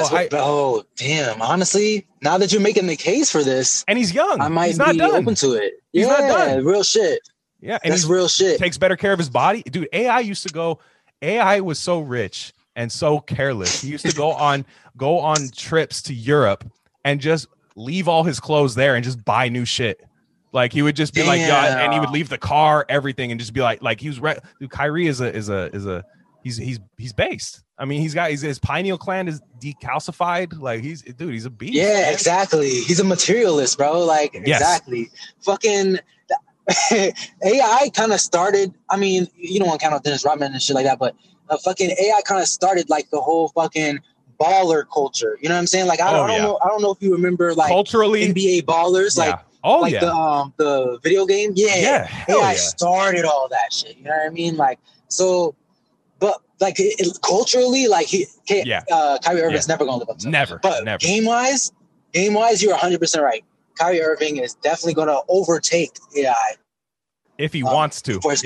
damn. Honestly, now that you're making the case for this, and he's young, he's not open to it. He's not done. Real shit. Yeah, and he's real shit. Takes better care of his body, dude. AI was so rich. And so careless. He used to go on trips to Europe and just leave all his clothes there and just buy new shit. Like he would just be and he would leave the car, everything, and just be like he was. Dude, Kyrie is based. I mean, his pineal gland is decalcified. Like he's a beast. Yeah, exactly. He's a materialist, bro. Like exactly. Fucking. AI kind of started. I mean, you don't want to count out Dennis Rodman and shit like that, but. Fucking AI kind of started like the whole fucking baller culture. You know what I'm saying? Like I don't know. I don't know if you remember like culturally NBA ballers, the video game. AI started all that shit. You know what I mean? Like so, but like culturally, like Kyrie Irving's never gonna live up to it. But game wise, you're 100% right. Kyrie Irving is definitely gonna overtake AI. If he wants to, and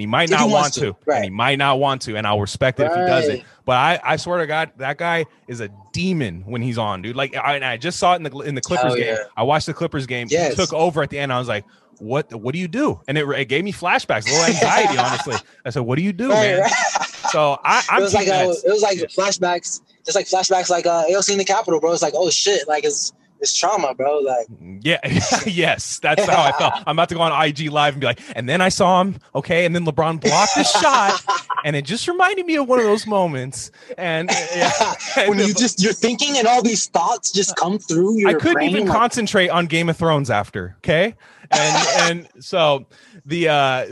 he might not want to, and he might not want to, and I'll respect it if he doesn't. But I swear to God, that guy is a demon when he's on, dude. Like I just saw it in the Clippers game. I watched the Clippers game. He took over at the end. I was like, what do you do? And it gave me flashbacks, a little anxiety, honestly. I said, what do you do, man? So it was like flashbacks, just like flashbacks, like AOC in the Capitol, bro. It's like, oh shit, like it's trauma, bro. Like, that's how I felt. I'm about to go on IG Live and be like, and then I saw him. Okay, and then LeBron blocked the shot, And it just reminded me of one of those moments. And when you're thinking and all these thoughts just come through your brain. I couldn't even concentrate on Game of Thrones after. Okay. And so we can't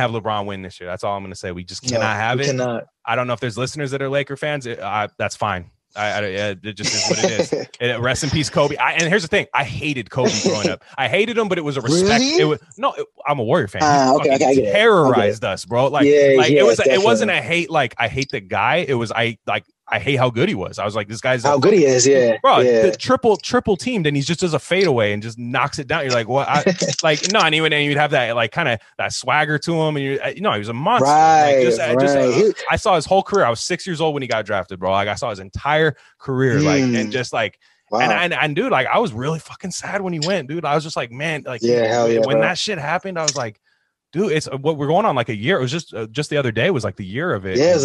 have LeBron win this year. That's all I'm going to say. We just cannot have it. Cannot. I don't know if there's listeners that are Laker fans. That's fine. It just is what it is. Rest in peace, Kobe. And here's the thing: I hated Kobe growing up. I hated him, but it was a respect. Really? I'm a Warrior fan. He terrorized us, bro. It wasn't a hate. Like I hate the guy. It was I hate how good he was. I was like, this guy's how good he is. Yeah, bro. Yeah. The triple teamed, and he just does a fadeaway and just knocks it down. You're like, what? And you'd have that like kind of that swagger to him, and he was a monster. I saw his whole career. I was 6 years old when he got drafted, bro. Like I saw his entire career, and I was really fucking sad when he went, dude. I was just like, man, that shit happened, I was like. Dude, it's what we're going on like a year. It was just the other day was like the year of it. Yeah.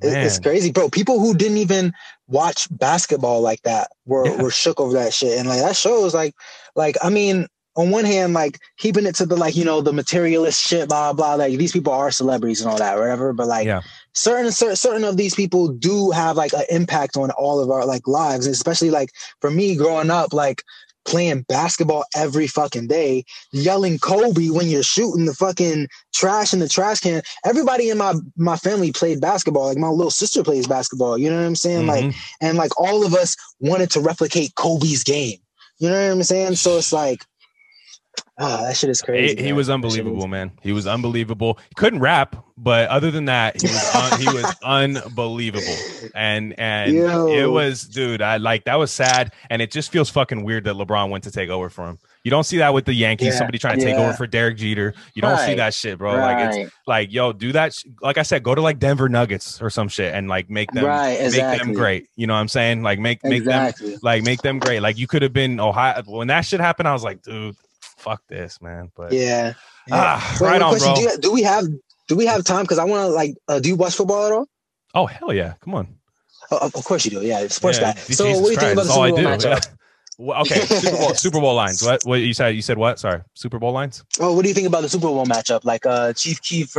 It's crazy, bro. People who didn't even watch basketball like that were shook over that shit. And like, that shows like, I mean, on one hand, like keeping it to the, like, the materialist shit, blah, blah, like these people are celebrities and all that, whatever. But like certain of these people do have like an impact on all of our like lives. And especially like for me growing up, like, playing basketball every fucking day, yelling Kobe when you're shooting the fucking trash in the trash can. Everybody in my family played basketball. Like my little sister plays basketball. You know what I'm saying? Mm-hmm. Like, and like all of us wanted to replicate Kobe's game. You know what I'm saying? So it's like, that shit is crazy. He was unbelievable, man. He was unbelievable. He couldn't rap, but other than that, he was unbelievable. And it was, dude, that was sad. And it just feels fucking weird that LeBron went to take over for him. You don't see that with the Yankees, somebody trying to take over for Derek Jeter. You don't see that shit, bro. Like, it's like, yo, do that. Like I said, go to like Denver Nuggets or some shit and like make them, make them great. You know what I'm saying? Like make them great. Like you could have been Ohio. When that shit happened, I was like, dude, fuck this, man. But right on, question, bro. Do we have time? Because I want to like. Do you watch football at all? Oh hell yeah! Come on. Of course you do. Yeah, sports guy. So Jesus what do you think about the Super Bowl matchup? Yeah. Okay, Super Bowl lines. What you said? You said what? Sorry, Super Bowl lines. Oh, what do you think about the Super Bowl matchup? Like Chief Keef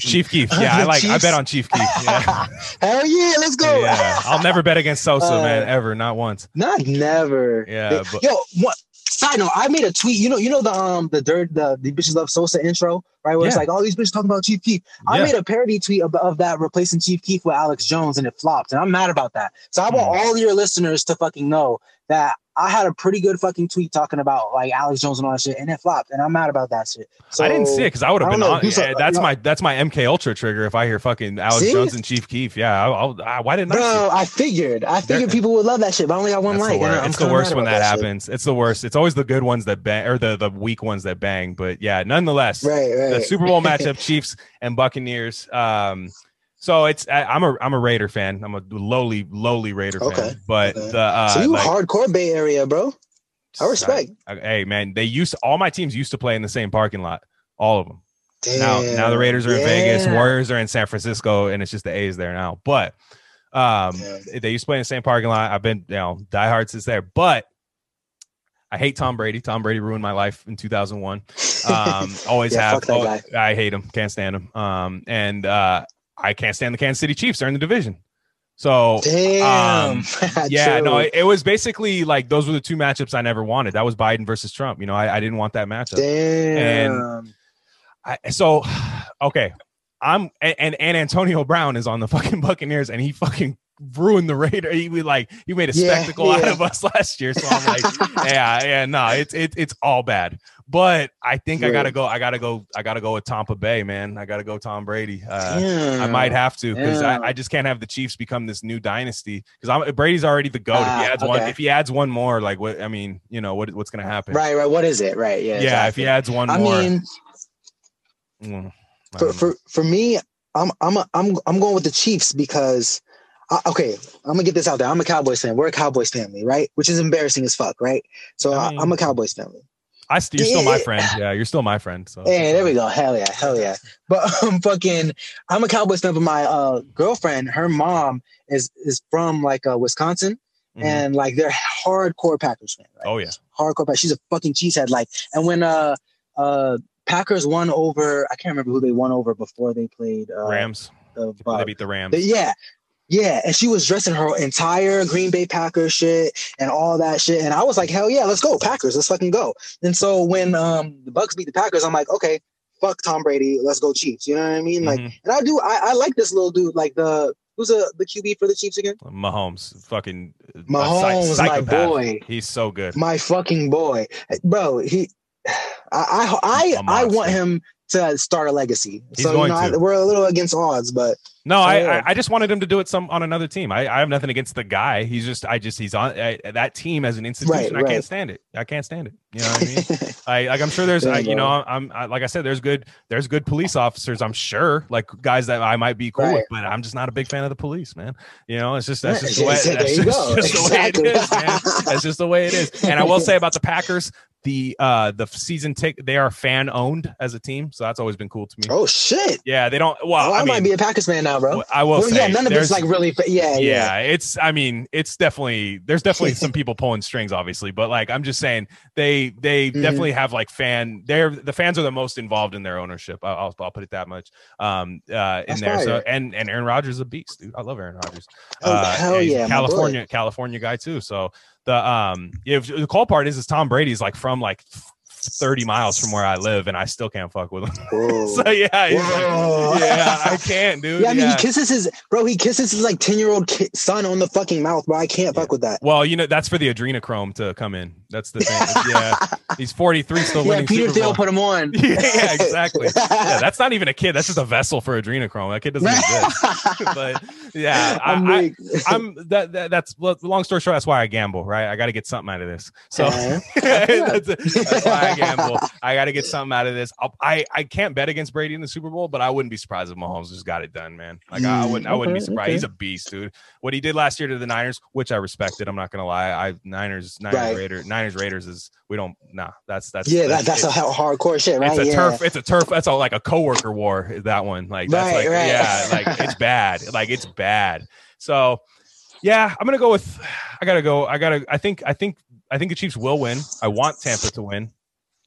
Chief Keef. Yeah, I bet on Chief Keef. Yeah. Hell yeah, let's go. Yeah, I'll never bet against Sosa, man. Ever, not once. Not never. Yeah. What? Side note, I made a tweet. The bitches love Sosa intro, right? Where it's like all these bitches talking about Chief Keef. I made a parody tweet of that replacing Chief Keef with Alex Jones, and it flopped. And I'm mad about that. So I want all your listeners to fucking know that I had a pretty good fucking tweet talking about like Alex Jones and all that shit, and it flopped. And I'm mad about that shit. So I didn't see it because I would have been on. Yeah, that's my MK Ultra trigger. If I hear fucking Alex Jones and Chief Keef, yeah, why didn't I? Bro, I figured people would love that shit, but I only got one like. It's the worst when that happens. Shit. It's the worst. It's always the good ones that bang or the weak ones that bang. But yeah, nonetheless, the Super Bowl matchup, Chiefs and Buccaneers. So it's I'm a Raider fan. I'm a lowly Raider fan. But so you hardcore Bay Area, bro. I respect. Hey man, all my teams used to play in the same parking lot. All of them. Damn. Now the Raiders are in Vegas. Warriors are in San Francisco, and it's just the A's there now. But they used to play in the same parking lot. I've been diehard since there. But I hate Tom Brady. Tom Brady ruined my life in 2001. Always have. I hate him. Can't stand him. I can't stand the Kansas City Chiefs. They're in the division. So, it was basically like those were the two matchups I never wanted. That was Biden versus Trump. I didn't want that matchup. Damn. And and Antonio Brown is on the fucking Buccaneers, and he fucking ruined the Raiders. He made a spectacle out of us last year. So I'm like, it's all bad. But I think I gotta go with Tampa Bay, man. I gotta go Tom Brady. I might have to because I just can't have the Chiefs become this new dynasty because Brady's already the GOAT. If he adds one more, like what I mean, what's gonna happen? Right. What is it? Right. Yeah. Yeah. Exactly. If he adds one more, for me, I'm going with the Chiefs because. I'm gonna get this out there. I'm a Cowboys fan. We're a Cowboys family, right? Which is embarrassing as fuck, right? So I'm a Cowboys family. You're still my friend. Yeah, you're still my friend. So hey, there we go. Hell yeah. But I'm a Cowboys fan. But my girlfriend, her mom is from like Wisconsin, and like they're hardcore Packers fan. Right? Oh yeah, hardcore. She's a fucking cheesehead. Like, and when Packers won over, I can't remember who they won over before they played Rams. They beat the Rams. Yeah, and she was dressed in her entire Green Bay Packers shit and all that shit. And I was like, hell yeah, let's go, Packers. Let's fucking go. And so when the Bucks beat the Packers, I'm like, okay, fuck Tom Brady. Let's go Chiefs. You know what I mean? Like, and I like this little dude, like who's the QB for the Chiefs again? Mahomes. Fucking Mahomes, my boy. He's so good. My fucking boy. Bro, I want him to start a legacy. He's so we're a little against odds, but no, I just wanted him to do it on another team. I have nothing against the guy. He's on that team as an institution. Right. I can't stand it. You know what I mean? I'm sure there's, like I said, there's good police officers. I'm sure, like guys that I might be cool with, but I'm just not a big fan of the police, man. You know, that's just the way it is. And I will say about the Packers, the season ticket, they are fan owned as a team, so that's always been cool to me. Oh shit! Yeah, they don't. Well, I might be a Packers fan now, bro. I will say, none of it's like really. Yeah. It's. I mean, it's definitely there's some people pulling strings, obviously, but like I'm just saying, they definitely have like fan. The fans are the most involved in their ownership. I'll put it that much. In there. Right. So and Aaron Rodgers is a beast, dude. I love Aaron Rodgers. Hell yeah, California guy too. So. The cool part is Tom Brady's like from like 30 miles from where I live, and I still can't fuck with him. So yeah, I can't, dude. Yeah, I mean, he kisses his like 10-year-old son on the fucking mouth, but I can't fuck with that. Well, you know, that's for the adrenochrome to come in. That's the thing. Yeah, he's 43, still winning. Peter Thiel put him on. Yeah, exactly. Yeah, that's not even a kid. That's just a vessel for adrenochrome. That kid doesn't exist. But yeah, that's long story short. That's why I gamble, right? I got to get something out of this. So that's why. I gamble. I got to get something out of this. I can't bet against Brady in the Super Bowl, but I wouldn't be surprised if Mahomes just got it done, man. Like I wouldn't be surprised. Okay. He's a beast, dude. What he did last year to the Niners, which I respected. I'm not gonna lie. Niners Raiders is that's hardcore shit, right? It's a turf. It's a turf. That's all like a coworker war. That one, like that's like it's bad. Like it's bad. So yeah, I'm gonna go with. I think the Chiefs will win. I want Tampa to win.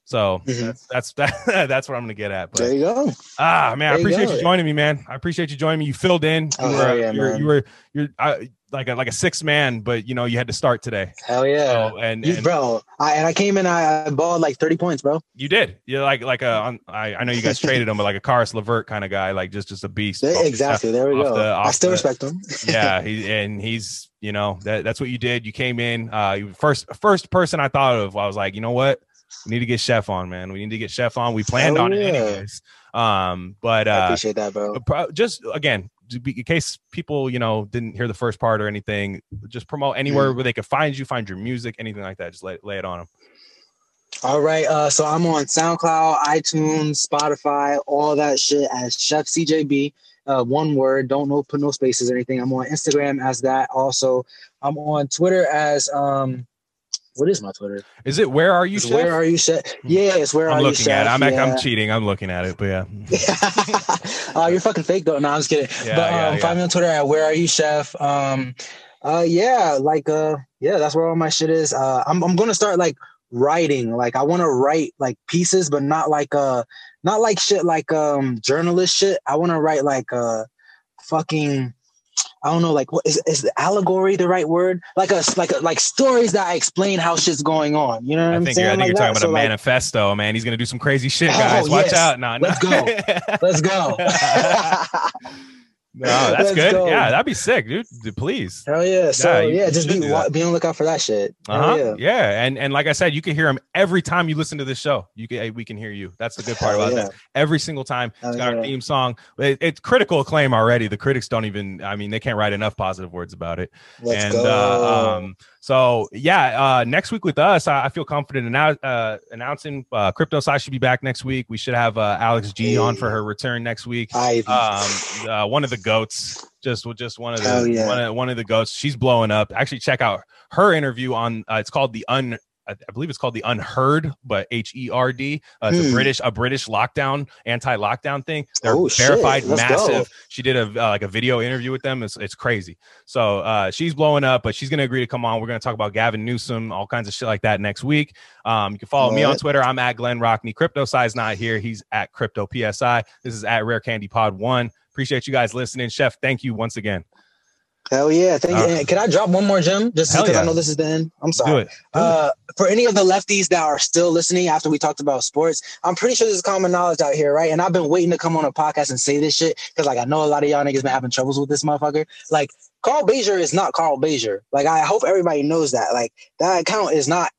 So that's what I'm going to get at. But, there you go. Ah, man, I appreciate you joining me, man. I appreciate you joining me. You filled in. You were like a sixth man, but you know you had to start today. Hell yeah, so, I came in. I balled like 30 points, bro. You did. You're I know you guys traded him, but like a Karis LeVert kind of guy, like just a beast. Exactly. There we go. I still respect him. Yeah, he's you know that's what you did. You came in. You first person I thought of. I was like, you know what. We need to get Chef on, man. We planned on it anyways. I appreciate that, bro. Just again, in case people, you know, didn't hear the first part or anything, just promote anywhere where they could find you, find your music, anything like that. Just lay it on them. All right. So I'm on SoundCloud, iTunes, Spotify, all that shit as ChefCJB. One word. Don't put no spaces or anything. I'm on Instagram as that. Also, I'm on Twitter as what is my Twitter? Is it Where Are You Chef? Where Are You Chef? Yeah, it's Where Are You Chef. I'm cheating. I'm looking at it, but yeah. You're fucking fake though. No, I'm just kidding. Yeah, but find me on Twitter at Where Are You Chef. That's where all my shit is. I'm gonna start like writing. Like I want to write like pieces, but not like shit like journalist shit. I want to write like fucking. I don't know, like, what is the allegory the right word? Like stories that I explain how shit's going on. You know what I'm saying? I think you're talking about a manifesto, man. He's gonna do some crazy shit, guys. Watch out! Let's go. No, that's good. Go. Yeah, that'd be sick, dude. Please. Hell yeah. So yeah, just be on the lookout for that shit. Yeah. And like I said, you can hear him every time you listen to this show. We can hear you. That's the good part about that. Every single time. It's got our theme song. It's critical acclaim already. The critics they can't write enough positive words about it. Let's go. So yeah, next week with us, I feel confident in announcing CryptoSci should be back next week. We should have Alex G on for her return next week. One of the goats, just one of the one of the goats. She's blowing up. Actually, check out her interview on it's called the I believe it's called the Unheard, but HERD. It's a British lockdown, anti-lockdown thing. They're verified, massive. Go. She did a video interview with them. It's crazy. So she's blowing up, but she's going to agree to come on. We're going to talk about Gavin Newsom, all kinds of shit like that next week. You can follow me on Twitter. I'm at Glenn Rockney. CryptoSci's not here. He's at Crypto PSI. This is at Rare Candy Pod 1. Appreciate you guys listening. Chef, thank you once again. Hell yeah. Thank you. Can I drop one more gem? Just because I know this is the end. I'm sorry. Do it. For any of the lefties that are still listening after we talked about sports, I'm pretty sure this is common knowledge out here, right? And I've been waiting to come on a podcast and say this shit because, like, I know a lot of y'all niggas been having troubles with this motherfucker. Like, Carl Bezier is not Carl Bezier. Like, I hope everybody knows that. Like, that account is not,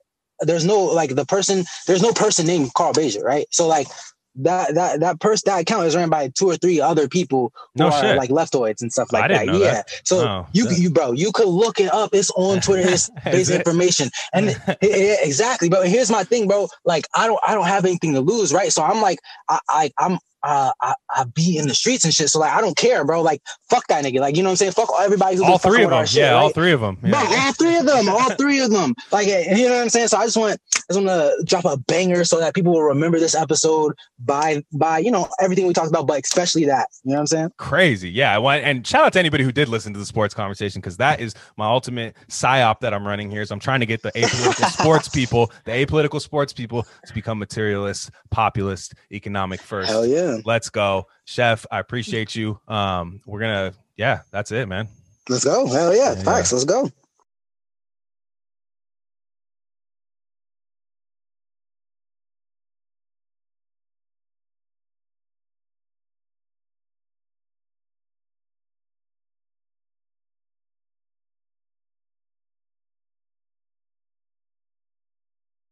there's no, like, the person, there's no person named Carl Bezier, right? So, like, that account is ran by 2 or 3 other people who are like leftoids and stuff like that. Yeah. That. So you could look it up. It's on Twitter. It's basic information. And exactly, bro. Here's my thing, bro. Like, I don't have anything to lose. Right. So I'm like, I be in the streets and shit. So like, I don't care, bro. Like, fuck that nigga. Like, you know what I'm saying? Fuck everybody who's all three of them. Shit, yeah, right? All three of them. Yeah. Bro, all three of them. Like, you know what I'm saying? So I just want to drop a banger so that people will remember this episode by you know, everything we talked about, but especially that. You know what I'm saying? Crazy. Yeah. And shout out to anybody who did listen to the sports conversation, because that is my ultimate psyop that I'm running here. So I'm trying to get the apolitical sports people to become materialist, populist, economic first. Hell yeah. Let's go. Chef, I appreciate you. We're gonna, that's it, man. Let's go. Hell yeah. Facts. Let's go.